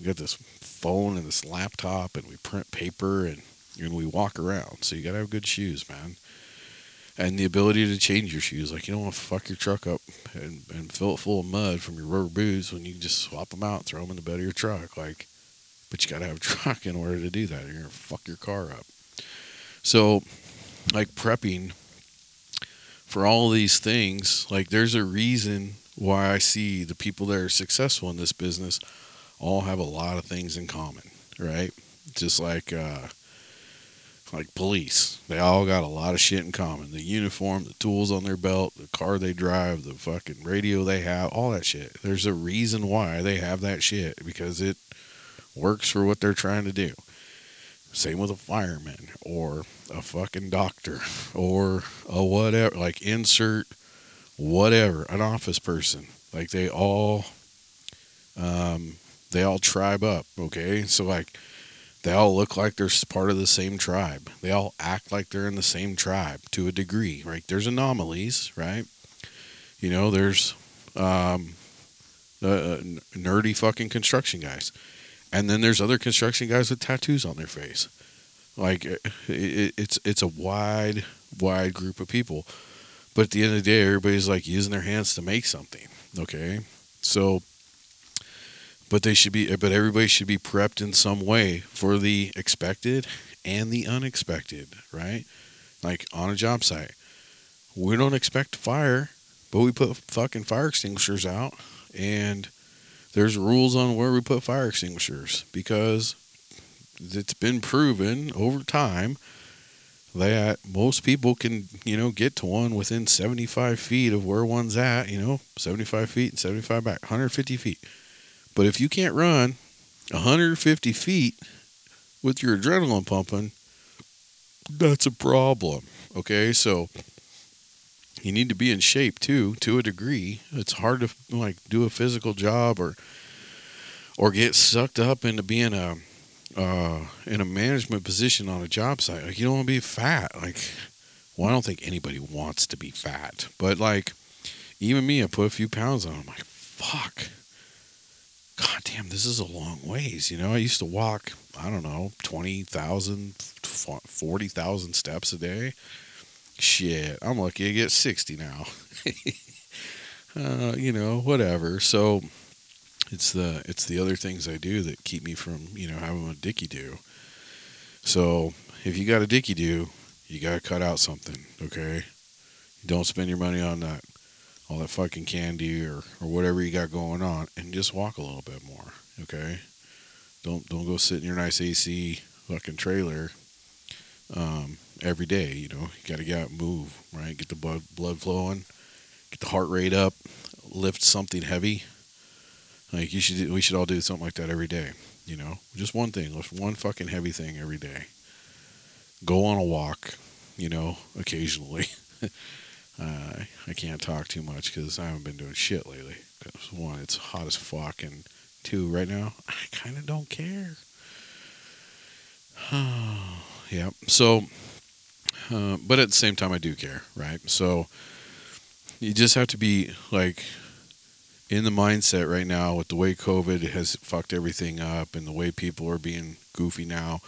We got this phone and this laptop, and we print paper, and we walk around. So you got to have good shoes, man. And the ability to change your shoes. Like, you don't want to fuck your truck up and fill it full of mud from your rubber boots when you can just swap them out and throw them in the bed of your truck. Like, but you got to have a truck in order to do that, or you're going to fuck your car up. So, like, prepping for all these things, like, there's a reason why I see the people that are successful in this business all have a lot of things in common, right? Just like police. They all got a lot of shit in common. The uniform, the tools on their belt, the car they drive, the fucking radio they have, all that shit. There's a reason why they have that shit, because it works for what they're trying to do. Same with a fireman or a fucking doctor or a whatever, like insert whatever, an office person. Like, they all tribe up, okay? So, like, they all look like they're part of the same tribe. They all act like they're in the same tribe to a degree, right? There's anomalies, right? You know, there's nerdy fucking construction guys. And then there's other construction guys with tattoos on their face. Like, it's a wide group of people. But at the end of the day, everybody's, like, using their hands to make something, okay? So, but everybody should be prepped in some way for the expected and the unexpected, right? Like, on a job site, we don't expect fire, but we put fucking fire extinguishers out, and there's rules on where we put fire extinguishers, because it's been proven over time that most people can, you know, get to one within 75 feet of where one's at, you know, 75 feet and 75 back, 150 feet. But if you can't run 150 feet with your adrenaline pumping, that's a problem, okay? So you need to be in shape, too, to a degree. It's hard to, like, do a physical job or get sucked up into being in a management position on a job site. Like, you don't want to be fat. Like, well, I don't think anybody wants to be fat, but, like, even me, I put a few pounds on. I'm like, fuck, god damn, this is a long ways, you know. I used to walk, I don't know, 20,000, 40,000 steps a day. Shit, I'm lucky I get 60 now. You know, whatever. So It's the other things I do that keep me from, you know, having a dicky-do. So if you got a dicky-do, you got to cut out something, okay? You don't spend your money on that, all that fucking candy or whatever you got going on, and just walk a little bit more, okay? Don't go sit in your nice AC fucking trailer every day, you know. You got to get out and move, right? Get the blood flowing, get the heart rate up, lift something heavy. Like we should all do something like that every day, you know. Just one thing, lift one fucking heavy thing every day. Go on a walk, you know, occasionally. I can't talk too much because I haven't been doing shit lately. 'Cause one, it's hot as fuck, and two, right now, I kind of don't care. Yeah, so, but at the same time, I do care, right? So, you just have to be, like, in the mindset right now with the way COVID has fucked everything up and the way people are being goofy now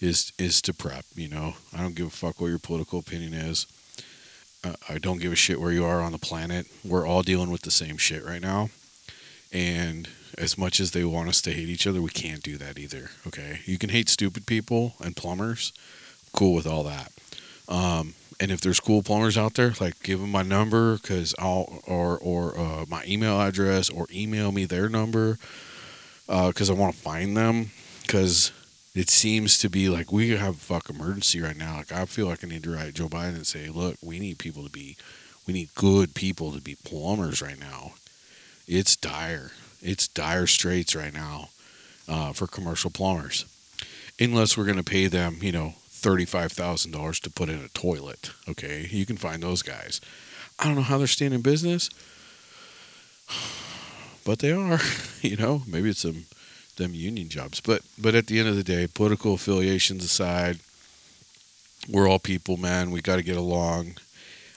is to prep, you know? I don't give a fuck what your political opinion is. I don't give a shit where you are on the planet. We're all dealing with the same shit right now. And as much as they want us to hate each other, we can't do that either, okay? You can hate stupid people and plumbers. I'm cool with all that. And if there's cool plumbers out there, like, give them my number, cause or my email address, or email me their number, because I want to find them, because it seems to be like we have a fuck emergency right now. Like, I feel like I need to write Joe Biden and say, look, we need good people to be plumbers right now. It's dire. It's dire straits right now for commercial plumbers, unless we're going to pay them, you know, $35,000 to put in a toilet. Okay, you can find those guys. I don't know how they're staying in business, but they are. You know, maybe it's them union jobs. But at the end of the day, political affiliations aside, we're all people, man. We got to get along,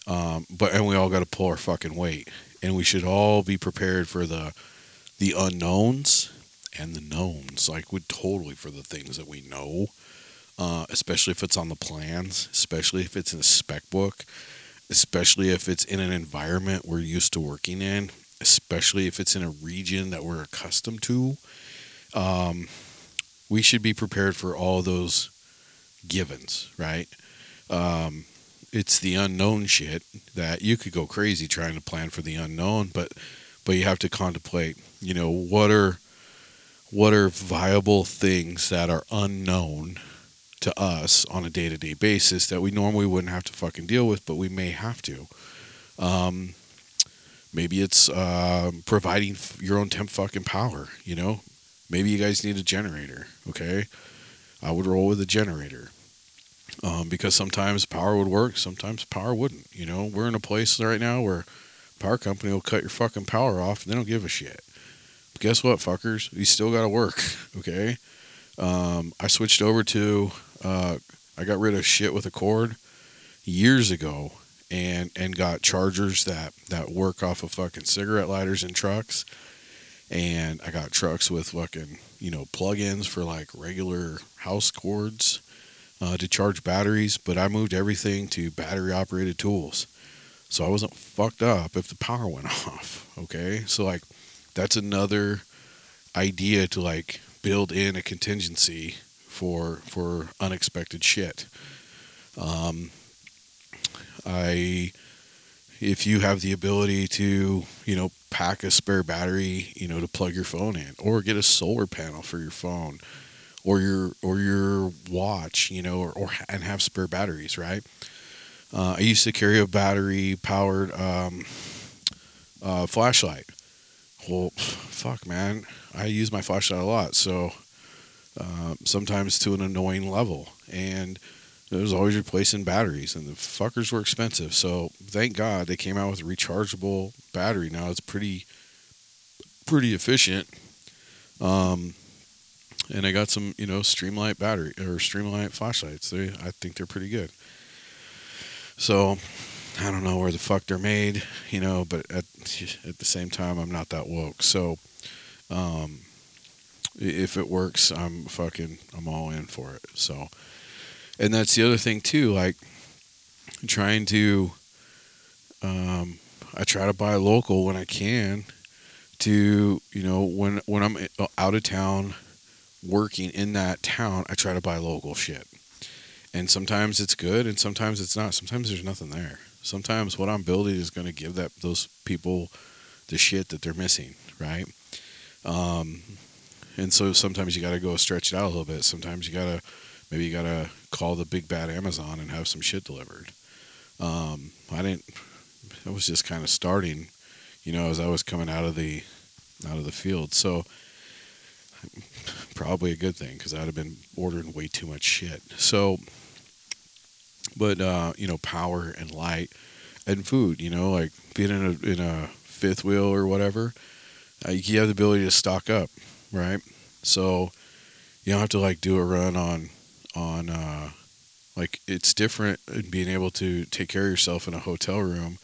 and we all got to pull our fucking weight, and we should all be prepared for the unknowns and the knowns. Like, we're totally for the things that we know. Especially if it's on the plans, especially if it's in a spec book, especially if it's in an environment we're used to working in, especially if it's in a region that we're accustomed to. We should be prepared for all those givens, right? It's the unknown shit that you could go crazy trying to plan for the unknown, but you have to contemplate, you know, what are viable things that are unknown to us on a day-to-day basis that we normally wouldn't have to fucking deal with, but we may have to. Maybe it's providing your own temp fucking power, you know? Maybe you guys need a generator, okay? I would roll with a generator because sometimes power would work, sometimes power wouldn't, you know? We're in a place right now where power company will cut your fucking power off and they don't give a shit. But guess what, fuckers? We still got to work, okay? I switched over to, I got rid of shit with a cord years ago and got chargers that work off of fucking cigarette lighters in trucks. And I got trucks with fucking, you know, plug-ins for like regular house cords, to charge batteries. But I moved everything to battery operated tools. So I wasn't fucked up if the power went off. Okay. So like, that's another idea to like, build in a contingency for unexpected shit. If you have the ability to, you know, pack a spare battery, you know, to plug your phone in, or get a solar panel for your phone or your watch, you know, and have spare batteries, right? I used to carry a battery powered flashlight. Well, fuck, man. I use my flashlight a lot, so sometimes to an annoying level. And there's always replacing batteries, and the fuckers were expensive. So thank God they came out with a rechargeable battery. Now it's pretty efficient. And I got some, you know, Streamlight flashlights. I think they're pretty good. So I don't know where the fuck they're made, you know, but at the same time, I'm not that woke. So, if it works, I'm all in for it. So, and that's the other thing too, like trying to, I try to buy local when I can to, you know, when I'm out of town working in that town, I try to buy local shit. And sometimes it's good and sometimes it's not. Sometimes there's nothing there. Sometimes what I'm building is going to give that those people the shit that they're missing, right? And so sometimes you got to go stretch it out a little bit. Sometimes you got to, maybe you got to call the big bad Amazon and have some shit delivered. I was just kind of starting, you know, as I was coming out of the field. So probably a good thing, because I'd have been ordering way too much shit. So, but, you know, power and light and food, you know, like being in a fifth wheel or whatever, you have the ability to stock up. Right. So you don't have to like do a run on like, it's different in being able to take care of yourself in a hotel room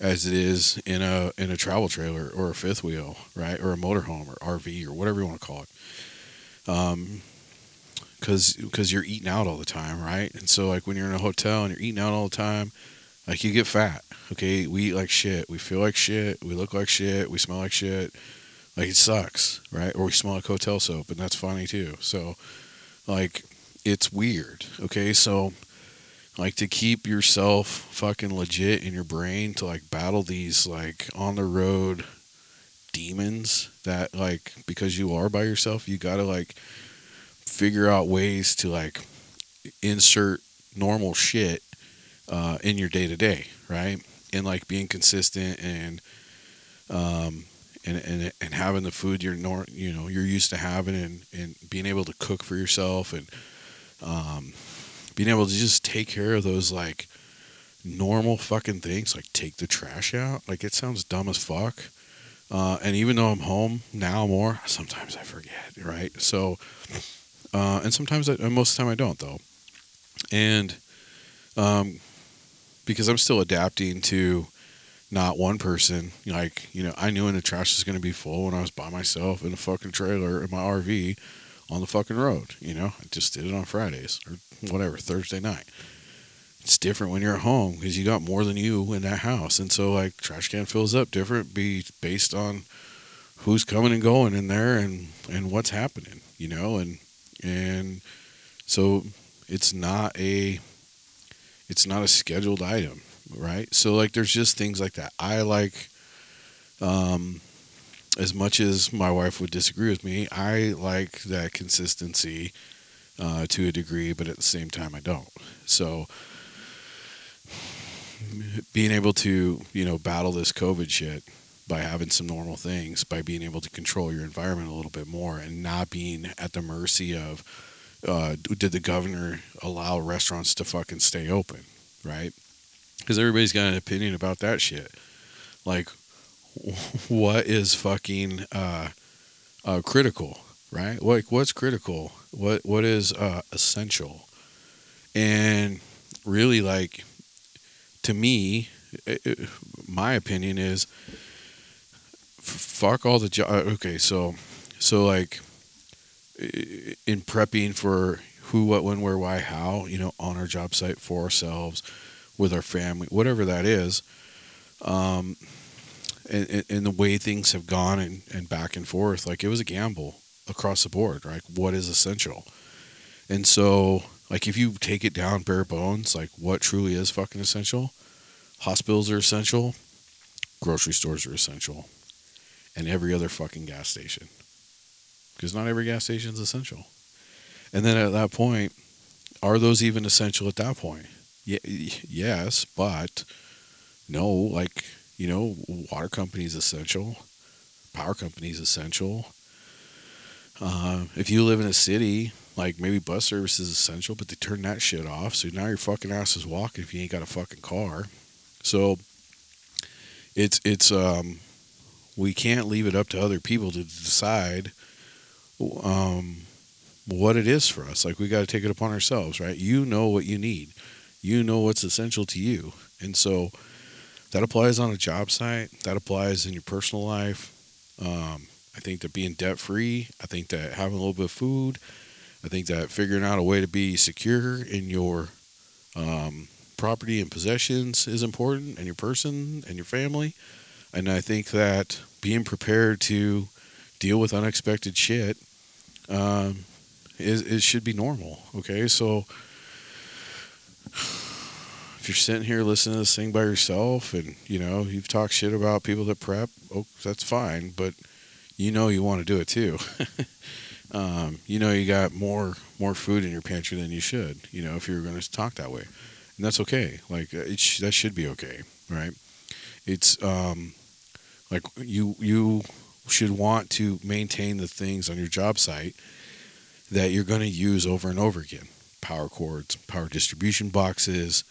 as it is in a travel trailer or a fifth wheel, right? Or a motorhome or RV or whatever you want to call it. 'Cause you're eating out all the time. Right. And so like when you're in a hotel and you're eating out all the time, like you get fat. Okay. We eat like shit. We feel like shit. We look like shit. We smell like shit. Like it sucks, right? Or we smell like hotel soap, and that's funny too. So, like, it's weird, okay? So, like, to keep yourself fucking legit in your brain to, like, battle these, like, on-the-road demons that, like, because you are by yourself, you gotta, like, figure out ways to, like, insert normal shit in your day-to-day, right? And, like, being consistent and having the food you're used to having and being able to cook for yourself and being able to just take care of those like normal fucking things, like take the trash out. Like it sounds dumb as fuck. And even though I'm home now more, sometimes I forget, right? So, and sometimes most of the time I don't though. And because I'm still adapting to not one person, like, you know, I knew when the trash was going to be full when I was by myself in a fucking trailer in my RV on the fucking road, you know, I just did it on Fridays or whatever, Thursday night. It's different when you're at home because you got more than you in that house. And so like trash can fills up different based on who's coming and going in there and what's happening, you know? And so it's not a scheduled item. Right. So like, there's just things like that. I like, as much as my wife would disagree with me, I like that consistency, to a degree, but at the same time, I don't. So being able to, you know, battle this COVID shit by having some normal things, by being able to control your environment a little bit more and not being at the mercy of, did the governor allow restaurants to fucking stay open? Right. Because everybody's got an opinion about that shit. Like, what is fucking critical, right? Like, what's critical? What is essential? And really, like, to me, my opinion is, fuck all the jobs. Okay, so like, in prepping for who, what, when, where, why, how, you know, on our job site for ourselves, with our family, whatever that is, and the way things have gone and back and forth, like it was a gamble across the board, like what is essential? And so like, if you take it down bare bones, like what truly is fucking essential? Hospitals are essential. Grocery stores are essential. And every other fucking gas station, because not every gas station is essential. And then at that point, are those even essential at that point? Yeah, yes, but no, like, you know, water company is essential. Power company is essential. If you live in a city, like maybe bus service is essential, but they turn that shit off. So now your fucking ass is walking if you ain't got a fucking car. So it's we can't leave it up to other people to decide, what it is for us. Like we got to take it upon ourselves, right? You know what you need. You know what's essential to you. And so that applies on a job site. That applies in your personal life. I think that being debt-free, I think that having a little bit of food, I think that figuring out a way to be secure in your property and possessions is important, and your person and your family. And I think that being prepared to deal with unexpected shit it should be normal, okay? So... if if you're sitting here listening to this thing by yourself and, you know, you've talked shit about people that prep, oh, that's fine, but you know you want to do it too. You know you got more food in your pantry than you should, you know, if you're going to talk that way. And that's okay. Like, that should be okay, right? It's, like, you should want to maintain the things on your job site that you're going to use over and over again. Power cords, power distribution boxes,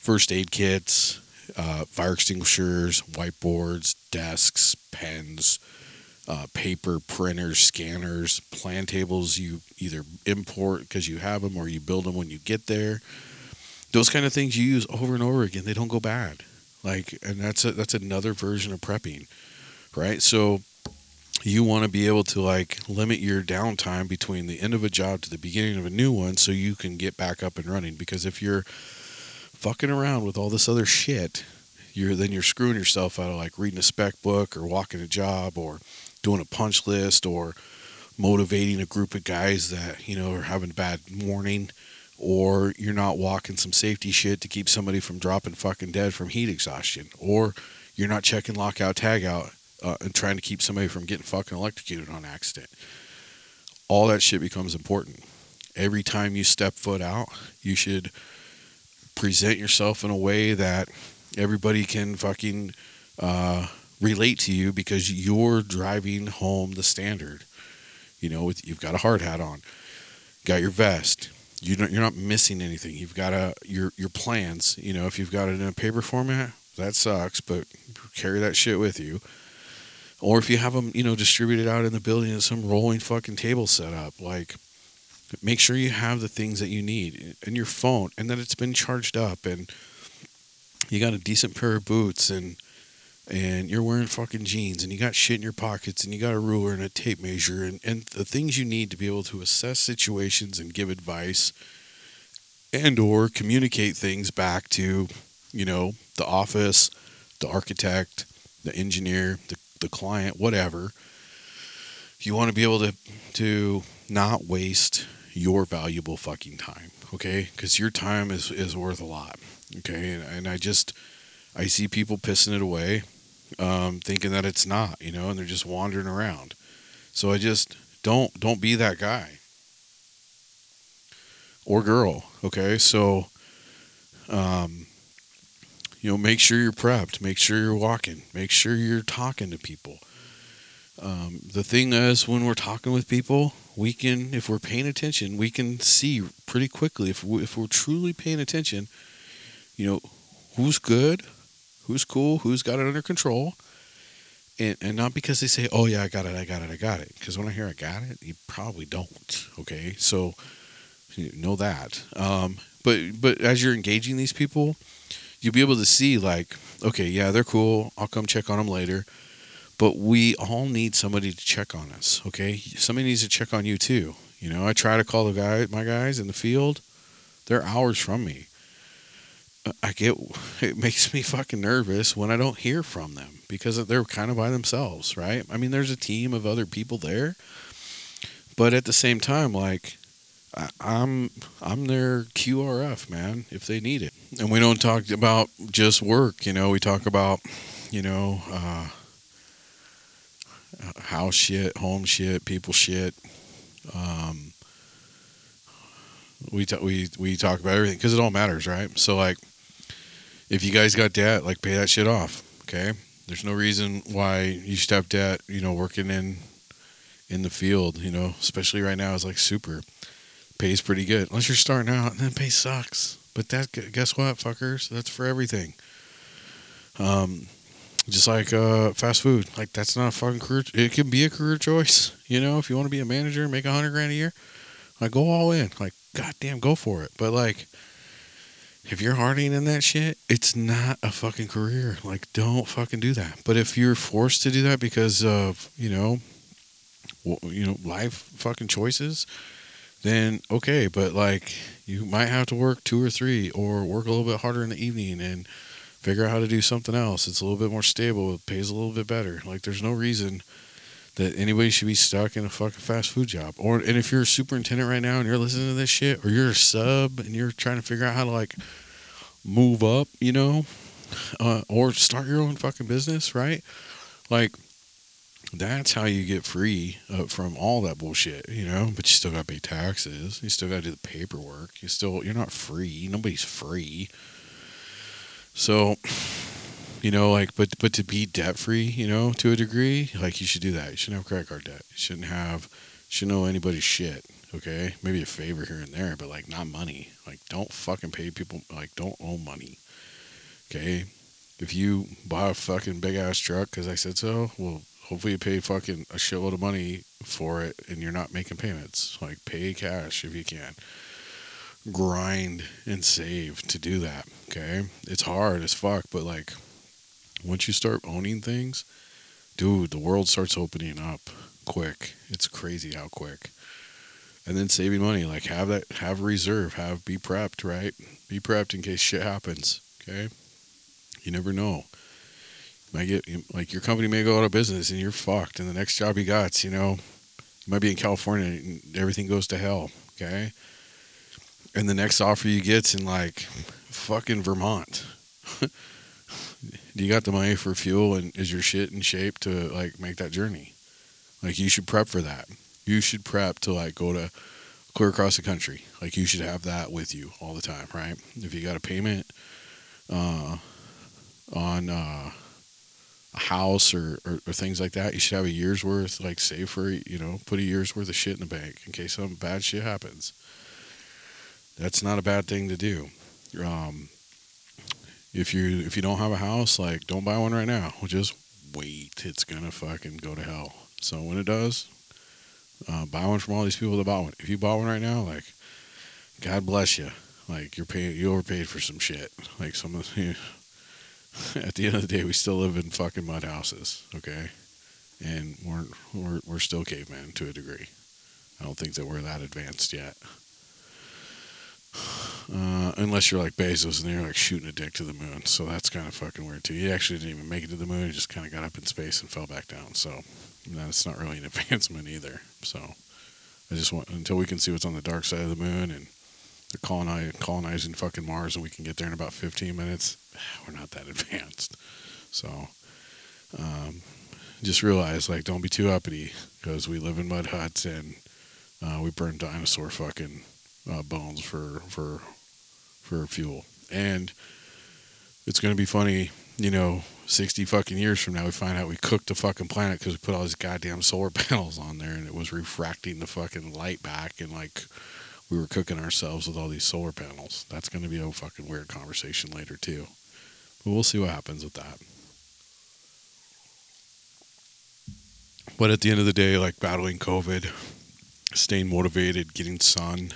first aid kits, fire extinguishers, whiteboards, desks, pens, paper, printers, scanners, plan tables you either import because you have them or you build them when you get there. Those kind of things you use over and over again. They don't go bad. Like, and that's another version of prepping, right? So you want to be able to, like, limit your downtime between the end of a job to the beginning of a new one so you can get back up and running. Because if you're fucking around with all this other shit, then you're screwing yourself out of, like, reading a spec book or walking a job or doing a punch list or motivating a group of guys that, you know, are having a bad morning, or you're not walking some safety shit to keep somebody from dropping fucking dead from heat exhaustion, or you're not checking lockout, tagout, and trying to keep somebody from getting fucking electrocuted on accident. All that shit becomes important. Every time you step foot out, you should present yourself in a way that everybody can fucking relate to you, because you're driving home the standard. You know, you've got a hard hat on, got your vest. You're not missing anything. You've got your plans. You know, if you've got it in a paper format, that sucks, but carry that shit with you. Or if you have them, you know, distributed out in the building in some rolling fucking table set up, like, make sure you have the things that you need, and your phone, and that it's been charged up, and you got a decent pair of boots, and you're wearing fucking jeans, and you got shit in your pockets, and you got a ruler and a tape measure, and the things you need to be able to assess situations and give advice and or communicate things back to, you know, the office, the architect, the engineer, the client, whatever. You want to be able to not waste your valuable fucking time, okay? Because your time is worth a lot, okay? And I see people pissing it away, thinking that it's not, you know, and they're just wandering around. So I just don't be that guy or girl, okay? So, you know, make sure you're prepped. Make sure you're walking. Make sure you're talking to people. The thing is, when we're talking with people, we can, if we're paying attention, we can see pretty quickly, if we're truly paying attention, you know, who's good, who's cool, who's got it under control. And not because they say, oh, yeah, I got it. Because when I hear I got it, you probably don't, okay? So, you know that. But as you're engaging these people, you'll be able to see, like, okay, yeah, they're cool. I'll come check on them later. But we all need somebody to check on us, okay? Somebody needs to check on you, too. You know, I try to call my guys in the field. They're hours from me. It makes me fucking nervous when I don't hear from them, because they're kind of by themselves, right? I mean, there's a team of other people there. But at the same time, like, I'm their QRF, man, if they need it. And we don't talk about just work, you know. We talk about, you know, house shit, home shit, people shit. We talk about everything, because it all matters, right? So, like, if you guys got debt, like, pay that shit off, okay? There's no reason why you should have debt, you know, working in the field, you know, especially right now. It's, like, super. Pays pretty good, unless you're starting out, and then pay sucks. But guess what, fuckers? That's for everything. Just like fast food, like, that's not a fucking career. It can be a career choice, you know. If you want to be a manager, make $100,000 a year, like, go all in, like, goddamn, go for it. But, like, if you're harding in that shit, it's not a fucking career. Like, don't fucking do that. But if you're forced to do that because of you know life fucking choices, then okay, but, like, you might have to work 2 or 3, or work a little bit harder in the evening and figure out how to do something else. It's a little bit more stable. It pays a little bit better. Like, there's no reason that anybody should be stuck in a fucking fast food job. And if you're a superintendent right now and you're listening to this shit, or you're a sub and you're trying to figure out how to, like, move up, you know, or start your own fucking business, right? Like, that's how you get free from all that bullshit, you know? But you still got to pay taxes. You still got to do the paperwork. You're not free. Nobody's free. So, you know, like, but to be debt-free, you know, to a degree, like, you should do that. You shouldn't have credit card debt. You shouldn't owe anybody's shit, okay? Maybe a favor here and there, but, like, not money. Like, don't fucking pay people, like, don't owe money, okay? If you buy a fucking big-ass truck because I said so, well, hopefully you pay fucking a shitload of money for it and you're not making payments. Like, pay cash if you can. Grind and save to do that, okay? It's hard as fuck, but, like, once you start owning things, dude, the world starts opening up quick. It's crazy how quick. And then saving money, like, have a reserve, be prepped, right? Be prepped in case shit happens, okay? You never know. Might get, like, your company may go out of business and you're fucked, and the next job you got, you know, you might be in California and everything goes to hell, okay? And the next offer you get's in, like, fucking Vermont. You got the money for fuel, and is your shit in shape to, like, make that journey? Like, you should prep for that. You should prep to, like, go to clear across the country. Like, you should have that with you all the time, right? If you got a payment on a house or things like that, you should have a year's worth, like, save for, you know, put a year's worth of shit in the bank in case some bad shit happens. That's not a bad thing to do. If you don't have a house, like, don't buy one right now. Just wait. It's gonna fucking go to hell. So when it does, buy one from all these people that bought one. If you bought one right now, like, God bless you. Like, you overpaid for some shit. Like, some of the, at the end of the day, we still live in fucking mud houses, okay? And we're still cavemen to a degree. I don't think that we're that advanced yet. Unless you're like Bezos and you're like shooting a dick to the moon, so that's kind of fucking weird too. He actually didn't even make it to the moon. He just kind of got up in space and fell back down, so that's not really an advancement either. So I just want, until we can see what's on the dark side of the moon and they're colonizing fucking Mars and we can get there in about 15 minutes, we're not that advanced. So just realize, like, don't be too uppity, because we live in mud huts and we burn dinosaur fucking bones for fuel. And it's going to be funny, you know, 60 fucking years from now, we find out we cooked the fucking planet because we put all these goddamn solar panels on there and it was refracting the fucking light back, and, like, we were cooking ourselves with all these solar panels. That's going to be a fucking weird conversation later too, but we'll see what happens with that. But at the end of the day, like, battling COVID, staying motivated, getting sun,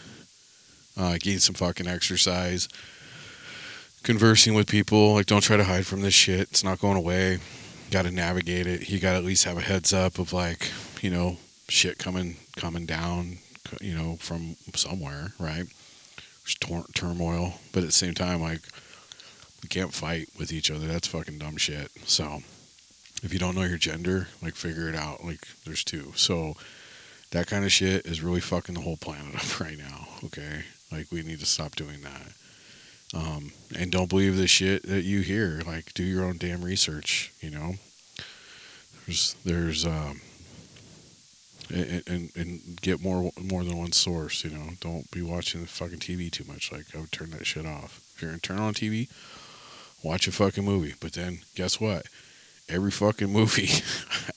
getting some fucking exercise, conversing with people. Like, don't try to hide from this shit. It's not going away. Got to navigate it. You got to at least have a heads up of, like, you know, shit coming down, you know, from somewhere, right? There's turmoil. But at the same time, like, we can't fight with each other. That's fucking dumb shit. So if you don't know your gender, like, figure it out. Like, there's two. So that kind of shit is really fucking the whole planet up right now, okay? Like, we need to stop doing that. And don't believe the shit that you hear. Like, do your own damn research, you know? And get more than one source, you know? Don't be watching the fucking TV too much. Like, I would turn that shit off. If you're going to turn on TV, watch a fucking movie. But then, guess what? Every fucking movie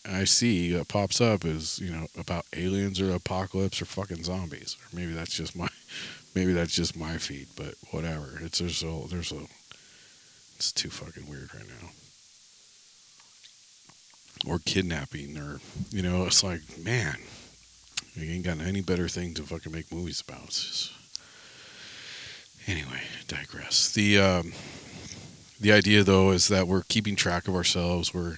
I see that pops up is, you know, about aliens or apocalypse or fucking zombies. Or maybe that's just my feed, but whatever. It's too fucking weird right now. Or kidnapping, or, you know, it's like, man, you ain't got any better thing to fucking make movies about. Anyway, digress. The idea, though, is that we're keeping track of ourselves. We're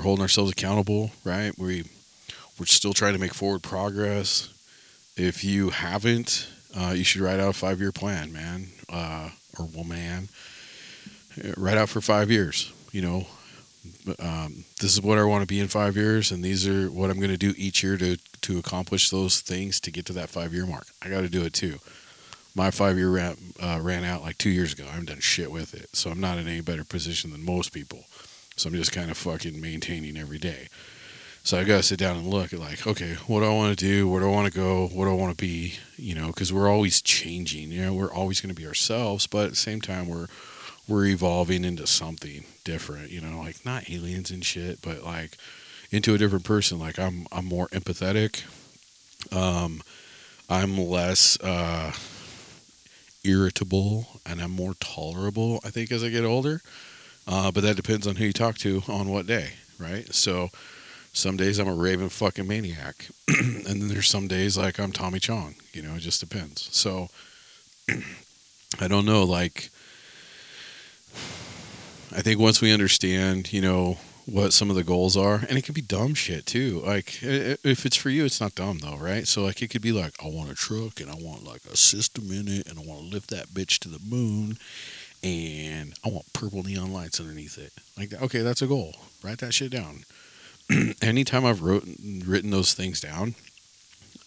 holding ourselves accountable, right? We're still trying to make forward progress. If you haven't, you should write out a 5-year plan, man, or woman. Write out for 5 years. You know, this is what I want to be in 5 years, and these are what I'm going to do each year to accomplish those things to get to that 5-year mark. I got to do it too. My 5-year ran out like 2 years ago. I haven't done shit with it. So I'm not in any better position than most people. So I'm just kind of fucking maintaining every day. So I got to sit down and look at like, okay, what do I want to do? Where do I want to go? What do I want to be? You know, because we're always changing. You know, we're always going to be ourselves. But at the same time, we're evolving into something different. You know, like not aliens and shit, but like into a different person. Like I'm more empathetic. I'm less irritable, and I'm more tolerable, I think, as I get older. But that depends on who you talk to on what day, right? So some days I'm a raving fucking maniac. And then there's some days like I'm Tommy Chong. You know, it just depends. So I don't know. Like, I think once we understand, you know, what some of the goals are, and it can be dumb shit too. Like, if it's for you, it's not dumb though, right? So like, it could be like, I want a truck, and I want like a system in it, and I want to lift that bitch to the moon, and I want purple neon lights underneath it. Like, okay, that's a goal. Write that shit down. Anytime I've written those things down,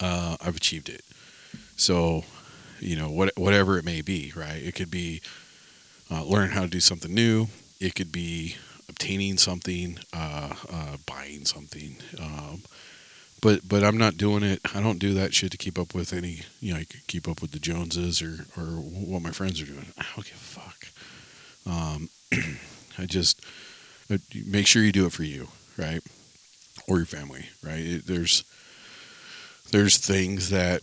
I've achieved it. So, you know, whatever it may be, right? It could be learn how to do something new. It could be obtaining something, buying something. But I'm not doing it. I don't do that shit to keep up with any, you know, I could keep up with the Joneses or what my friends are doing. I don't give a fuck. I just make sure you do it for you, right? Or your family, right? There's things that,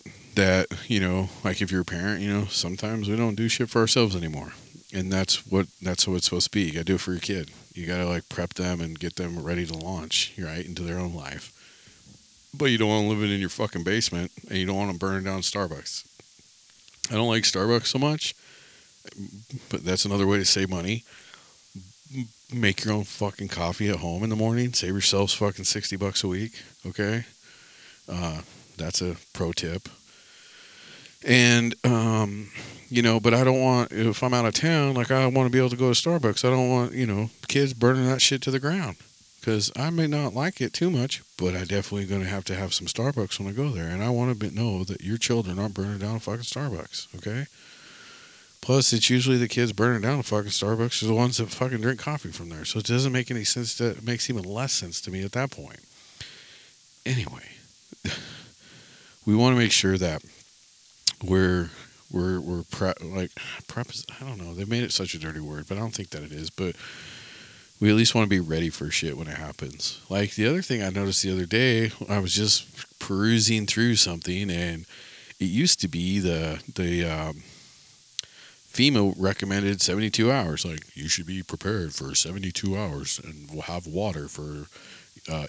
you know, like if you're a parent, you know, sometimes we don't do shit for ourselves anymore. And that's what it's supposed to be. You got to do it for your kid. You got to like prep them and get them ready to launch, right, into their own life. But you don't want to live it in your fucking basement, and you don't want to burn down Starbucks. I don't like Starbucks so much, but that's another way to save money. Make your own fucking coffee at home in the morning. Save yourselves fucking $60 a week, okay? That's a pro tip. And, you know, but I don't want, if I'm out of town, like I want to be able to go to Starbucks. I don't want, you know, kids burning that shit to the ground, because I may not like it too much, but I definitely going to have some Starbucks when I go there. And I want to know that your children aren't burning down a fucking Starbucks, okay? Plus, it's usually the kids burning down a fucking Starbucks are the ones that fucking drink coffee from there. So it doesn't make any sense. It makes even less sense to me at that point. Anyway, we want to make sure that we're I don't know. They made it such a dirty word, but I don't think that it is. But we at least want to be ready for shit when it happens. Like the other thing I noticed the other day, I was just perusing through something, and it used to be the FEMA recommended 72 hours. Like, you should be prepared for 72 hours and will have water for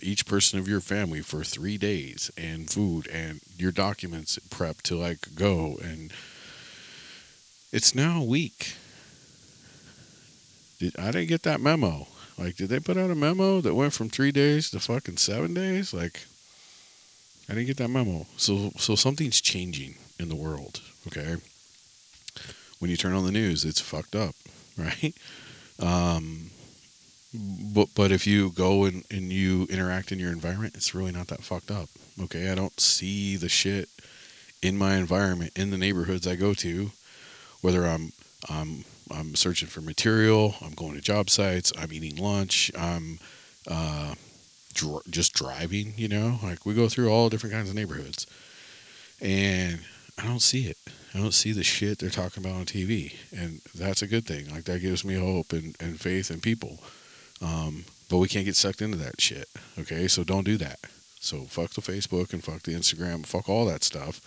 each person of your family for 3 days, and food and your documents prepped to like go. And it's now a week. I didn't get that memo. Like, did they put out a memo that went from 3 days to fucking 7 days? Like, I didn't get that memo. So something's changing in the world. Okay. When you turn on the news, it's fucked up, right? But if you go and you interact in your environment, it's really not that fucked up, okay? I don't see the shit in my environment, in the neighborhoods I go to, whether I'm searching for material, I'm going to job sites, I'm eating lunch, I'm just driving, you know? Like, we go through all different kinds of neighborhoods, and I don't see it. I don't see the shit they're talking about on TV. And that's a good thing. Like, that gives me hope and faith in people. But we can't get sucked into that shit. Okay? So don't do that. So fuck the Facebook and fuck the Instagram. Fuck all that stuff.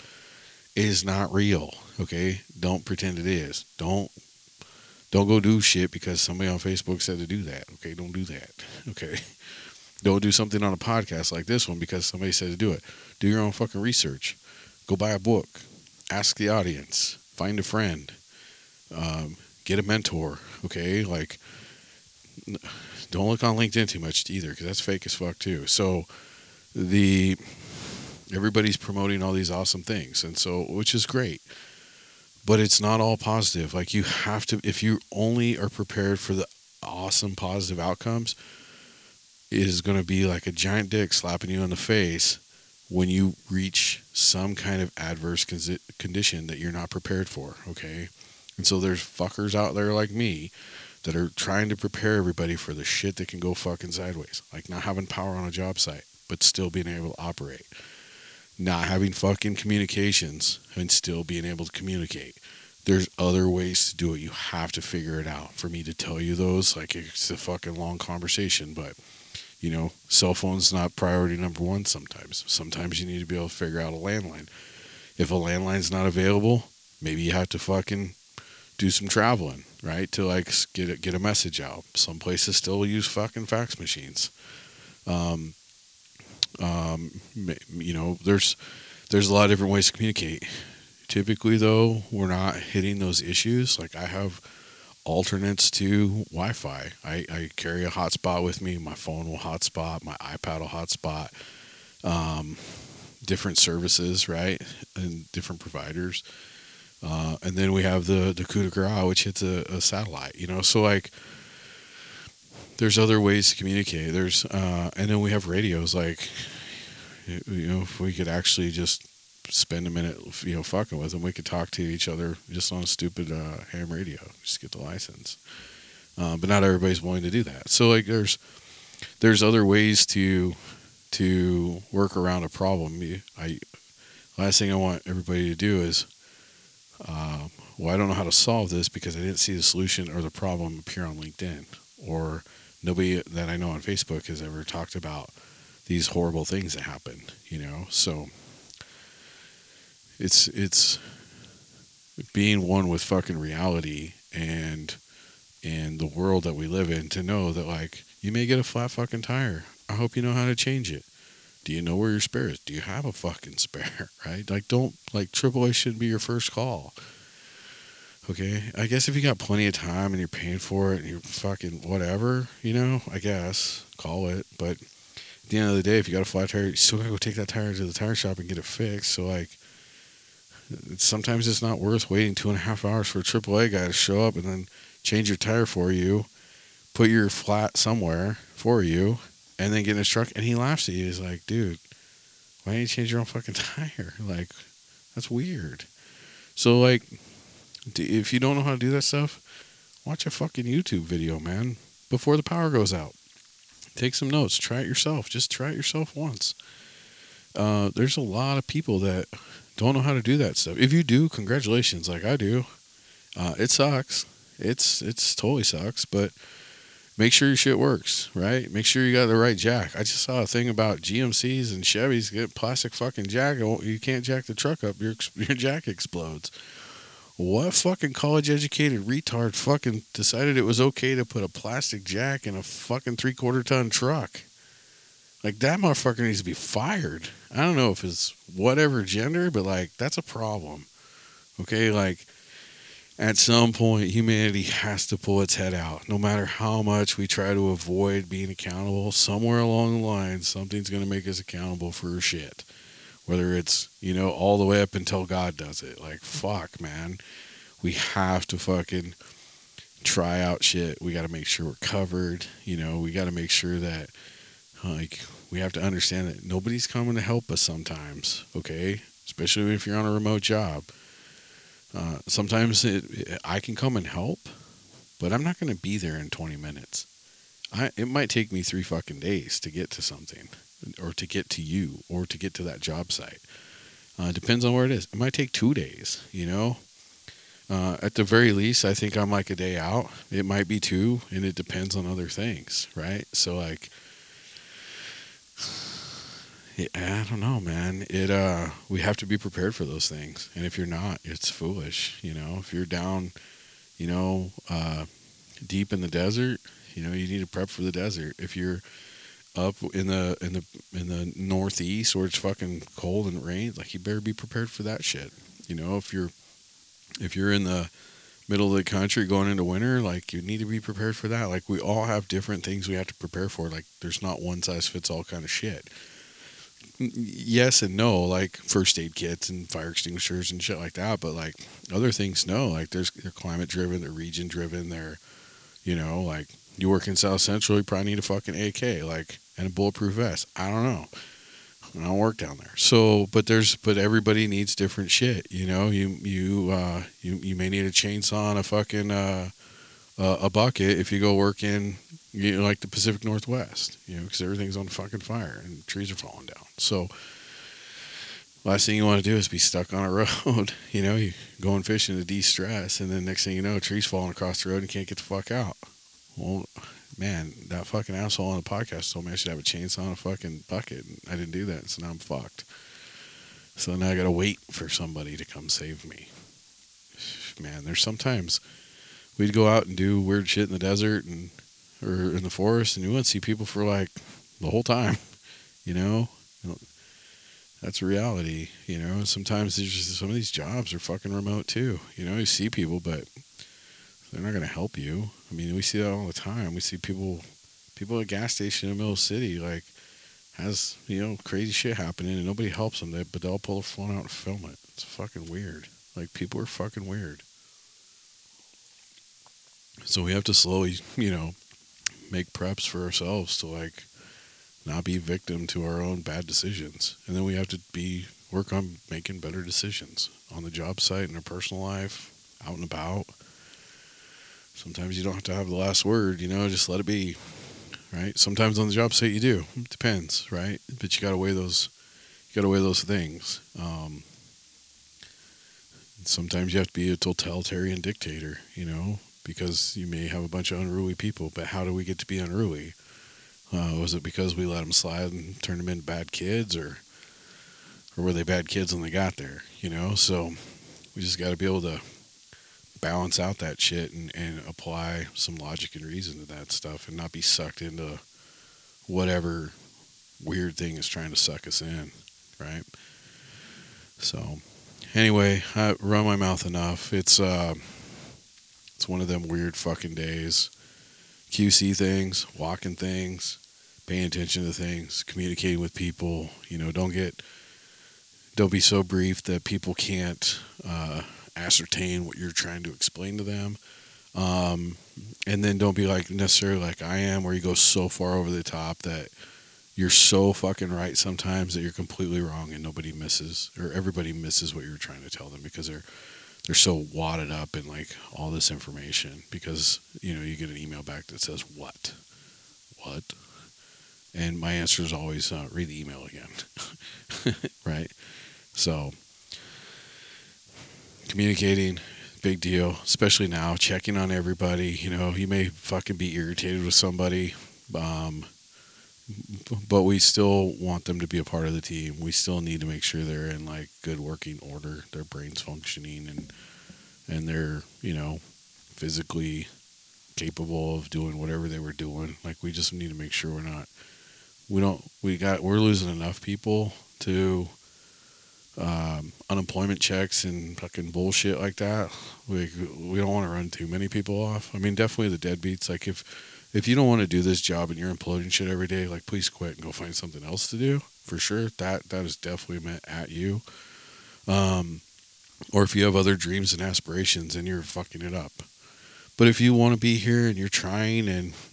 It is not real. Okay? Don't pretend it is. Don't go do shit because somebody on Facebook said to do that. Okay? Don't do that. Okay? Don't do something on a podcast like this one because somebody said to do it. Do your own fucking research. Go buy a book. Ask the audience, find a friend, get a mentor, okay? Like, don't look on LinkedIn too much either, because that's fake as fuck too. So everybody's promoting all these awesome things, and so, which is great, but it's not all positive. Like, you have to, if you only are prepared for the awesome positive outcomes, it is going to be like a giant dick slapping you in the face when you reach some kind of adverse condition that you're not prepared for, okay? And so there's fuckers out there like me that are trying to prepare everybody for the shit that can go fucking sideways. Like not having power on a job site, but still being able to operate. Not having fucking communications and still being able to communicate. There's other ways to do it. You have to figure it out. For me to tell you those, like, it's a fucking long conversation, but, you know, cell phone's not priority number one sometimes. Sometimes you need to be able to figure out a landline. If a landline's not available, maybe you have to fucking do some traveling, right, to, like, get a message out. Some places still use fucking fax machines. You know, there's a lot of different ways to communicate. Typically, though, we're not hitting those issues. Like, I have alternates to Wi-Fi. I carry a hotspot with me. My phone will hotspot. My iPad will hotspot. Different services, right, and different providers. And then we have the coup de grace, which hits a satellite, you know. So, like, there's other ways to communicate. There's and then we have radios. Like, you know, if we could actually just spend a minute, you know, fucking with them, we could talk to each other just on a stupid ham radio. Just get the license. But not everybody's willing to do that. So, like, there's other ways to work around a problem. Last thing I want everybody to do is, well, I don't know how to solve this because I didn't see the solution or the problem appear on LinkedIn, or nobody that I know on Facebook has ever talked about these horrible things that happen, you know. So it's being one with fucking reality and the world that we live in, to know that, like, you may get a flat fucking tire. I hope you know how to change it. Do you know where your spare is? Do you have a fucking spare, right? Like, don't, like, AAA shouldn't be your first call, okay? I guess if you got plenty of time and you're paying for it and you're fucking whatever, you know, I guess, call it. But at the end of the day, if you got a flat tire, you still got to go take that tire to the tire shop and get it fixed. So, like, sometimes it's not worth waiting 2.5 hours for a AAA guy to show up and then change your tire for you, put your flat somewhere for you, and then get in his truck, and he laughs at you. He's like, dude, why didn't you change your own fucking tire? Like, that's weird. So, like, if you don't know how to do that stuff, watch a fucking YouTube video, man, before the power goes out. Take some notes. Try it yourself. Just try it yourself once. There's a lot of people that don't know how to do that stuff. If you do, congratulations, like I do. It sucks. It's totally sucks, but make sure your shit works, right? Make sure you got the right jack. I just saw a thing about GMCs and Chevys get plastic fucking jack. You can't jack the truck up. Your jack explodes. What fucking college-educated retard fucking decided it was okay to put a plastic jack in a fucking 3/4-ton truck? Like, that motherfucker needs to be fired. I don't know if it's whatever gender, but, like, that's a problem. Okay, like, at some point, humanity has to pull its head out. No matter how much we try to avoid being accountable, somewhere along the line, something's going to make us accountable for shit. Whether it's, you know, all the way up until God does it. Like, fuck, man. We have to fucking try out shit. We got to make sure we're covered. You know, we got to make sure that, like, we have to understand that nobody's coming to help us sometimes, okay? Especially if you're on a remote job. Sometimes I can come and help, but I'm not going to be there in 20 minutes. It might take me 3 fucking days to get to something, or to get to you, or to get to that job site. Depends on where it is. It might take 2 days, you know? At the very least, I think I'm like a day out. It might be 2, and it depends on other things, right? So, like, I don't know, man. We have to be prepared for those things. And if you're not, it's foolish, you know. If you're down, you know, deep in the desert, you know, you need to prep for the desert. If you're up in the northeast where it's fucking cold and it rains, like, you better be prepared for that shit. You know, if you're in the middle of the country going into winter, like, you need to be prepared for that. Like, we all have different things we have to prepare for. Like, there's not one size fits all kind of shit. Yes and no, like first aid kits and fire extinguishers and shit like that, but, like, other things, no. Like, they're climate driven, they're region driven, they're, you know, like, you work in South Central, you probably need a fucking AK, like, and a bulletproof vest. I don't know. I don't work down there. So, but everybody needs different shit. You know, you may need a chainsaw and a fucking a bucket if you go work in, you know, like the Pacific Northwest. You know, because everything's on fucking fire and trees are falling down. So, last thing you want to do is be stuck on a road. You know, you go and fishing to de-stress, and then next thing you know, trees falling across the road and you can't get the fuck out. Well, man, that fucking asshole on the podcast told me I should have a chainsaw and a fucking bucket. And I didn't do that, so now I'm fucked. So now I got to wait for somebody to come save me. Man, there's sometimes we'd go out and do weird shit in the desert or in the forest, and you wouldn't see people for, like, the whole time, you know? That's reality, you know? Sometimes there's just, some of these jobs are fucking remote, too. You know, you see people, but they're not going to help you. I mean, we see that all the time. We see people at a gas station in the middle of the city, like, has, you know, crazy shit happening, and nobody helps them, but they'll pull their phone out and film it. It's fucking weird. Like, people are fucking weird. So we have to slowly, you know, make preps for ourselves to, like, not be victim to our own bad decisions. And then we have to work on making better decisions on the job site, in our personal life, out and about. Sometimes you don't have to have the last word, you know, just let it be, right? Sometimes on the job site you do. It depends, right? But you got to weigh those things. Sometimes you have to be a totalitarian dictator, you know, because you may have a bunch of unruly people, but how do we get to be unruly? Was it because we let them slide and turned them into bad kids, or were they bad kids when they got there, you know? So we just got to be able to balance out that shit and apply some logic and reason to that stuff and not be sucked into whatever weird thing is trying to suck us in, right? So anyway, I run my mouth enough. It's one of them weird fucking days. QC things, walking things, paying attention to things, communicating with people, you know, don't be so brief that people can't ascertain what you're trying to explain to them, and then don't be like necessarily like I am, where you go so far over the top that you're so fucking right sometimes that you're completely wrong and everybody misses what you're trying to tell them because they're so wadded up in like all this information, because you know you get an email back that says what, and my answer is always read the email again. Right? So communicating, big deal, especially now, checking on everybody. You know, you may fucking be irritated with somebody, but we still want them to be a part of the team. We still need to make sure they're in like good working order, their brain's functioning, and they're, you know, physically capable of doing whatever they were doing. Like, we just need to make sure we're losing enough people to unemployment checks and fucking bullshit like that. We don't want to run too many people off. I mean, definitely the deadbeats. Like, if you don't want to do this job and you're imploding shit every day, like, please quit and go find something else to do, for sure. That is definitely meant at you. Or if you have other dreams and aspirations and you're fucking it up. But if you want to be here and you're trying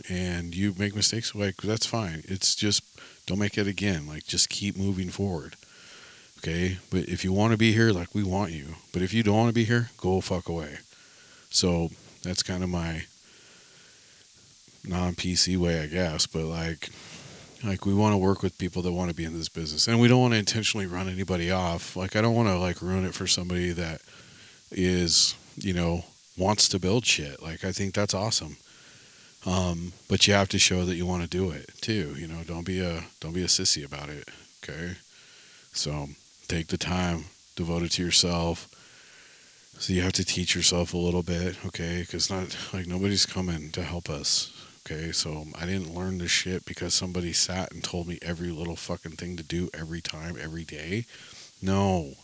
and you make mistakes, like, that's fine. It's just, don't make it again. Like, just keep moving forward. Okay, but if you want to be here, like, we want you. But if you don't want to be here, go fuck away. So that's kind of my non-PC way, I guess. But like we want to work with people that want to be in this business, and we don't want to intentionally run anybody off. Like, I don't want to like ruin it for somebody that is, you know, wants to build shit. Like, I think that's awesome. But you have to show that you want to do it too. You know, don't be a sissy about it. Okay, so. Take the time devoted to yourself. So you have to teach yourself a little bit, okay? Because not like nobody's coming to help us, okay? So I didn't learn this shit because somebody sat and told me every little fucking thing to do every time, every day. No,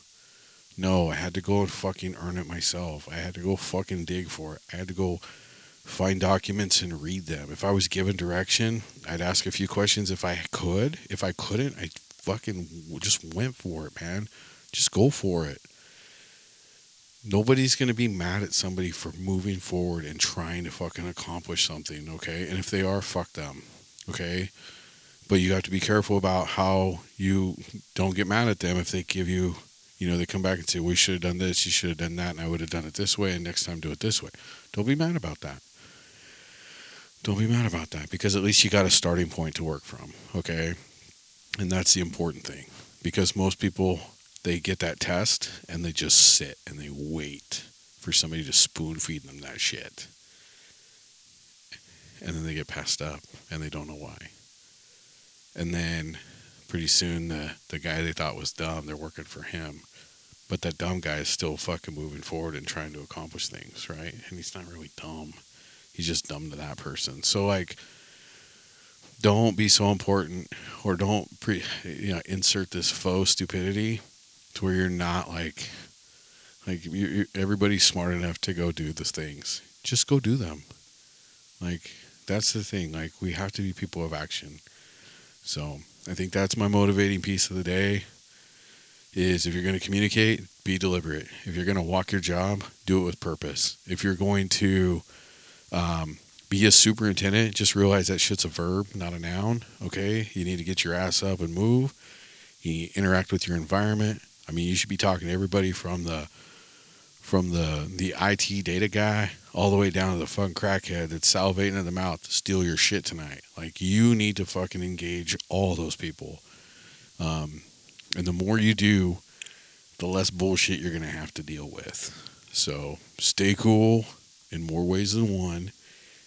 I had to go and fucking earn it myself. I had to go fucking dig for it. I had to go find documents and read them. If I was given direction, I'd ask a few questions if I could. If I couldn't, I fucking just went for it, man. Just go for it. Nobody's going to be mad at somebody for moving forward and trying to fucking accomplish something, okay? And if they are, fuck them, okay? But you have to be careful about how you don't get mad at them if they give you, you know, they come back and say, we should have done this, you should have done that, and I would have done it this way, and next time do it this way. Don't be mad about that. Don't be mad about that, because at least you got a starting point to work from, okay? And that's the important thing, because most people, they get that test, and they just sit, and they wait for somebody to spoon feed them that shit. And then they get passed up, and they don't know why. And then pretty soon the guy they thought was dumb, they're working for him. But that dumb guy is still fucking moving forward and trying to accomplish things, right? And he's not really dumb. He's just dumb to that person. So, like, don't be so important, or don't insert this faux stupidity to where you're not like everybody's smart enough to go do these things. Just go do them. Like, that's the thing. Like, we have to be people of action. So I think that's my motivating piece of the day is if you're going to communicate, be deliberate. If you're going to walk your job, do it with purpose. If you're going to be a superintendent, just realize that shit's a verb, not a noun, okay? You need to get your ass up and move. You need to interact with your environment. I mean, you should be talking to everybody from the IT data guy all the way down to the fucking crackhead that's salivating in the mouth to steal your shit tonight. Like, you need to fucking engage all those people. And the more you do, the less bullshit you're going to have to deal with. So stay cool in more ways than one,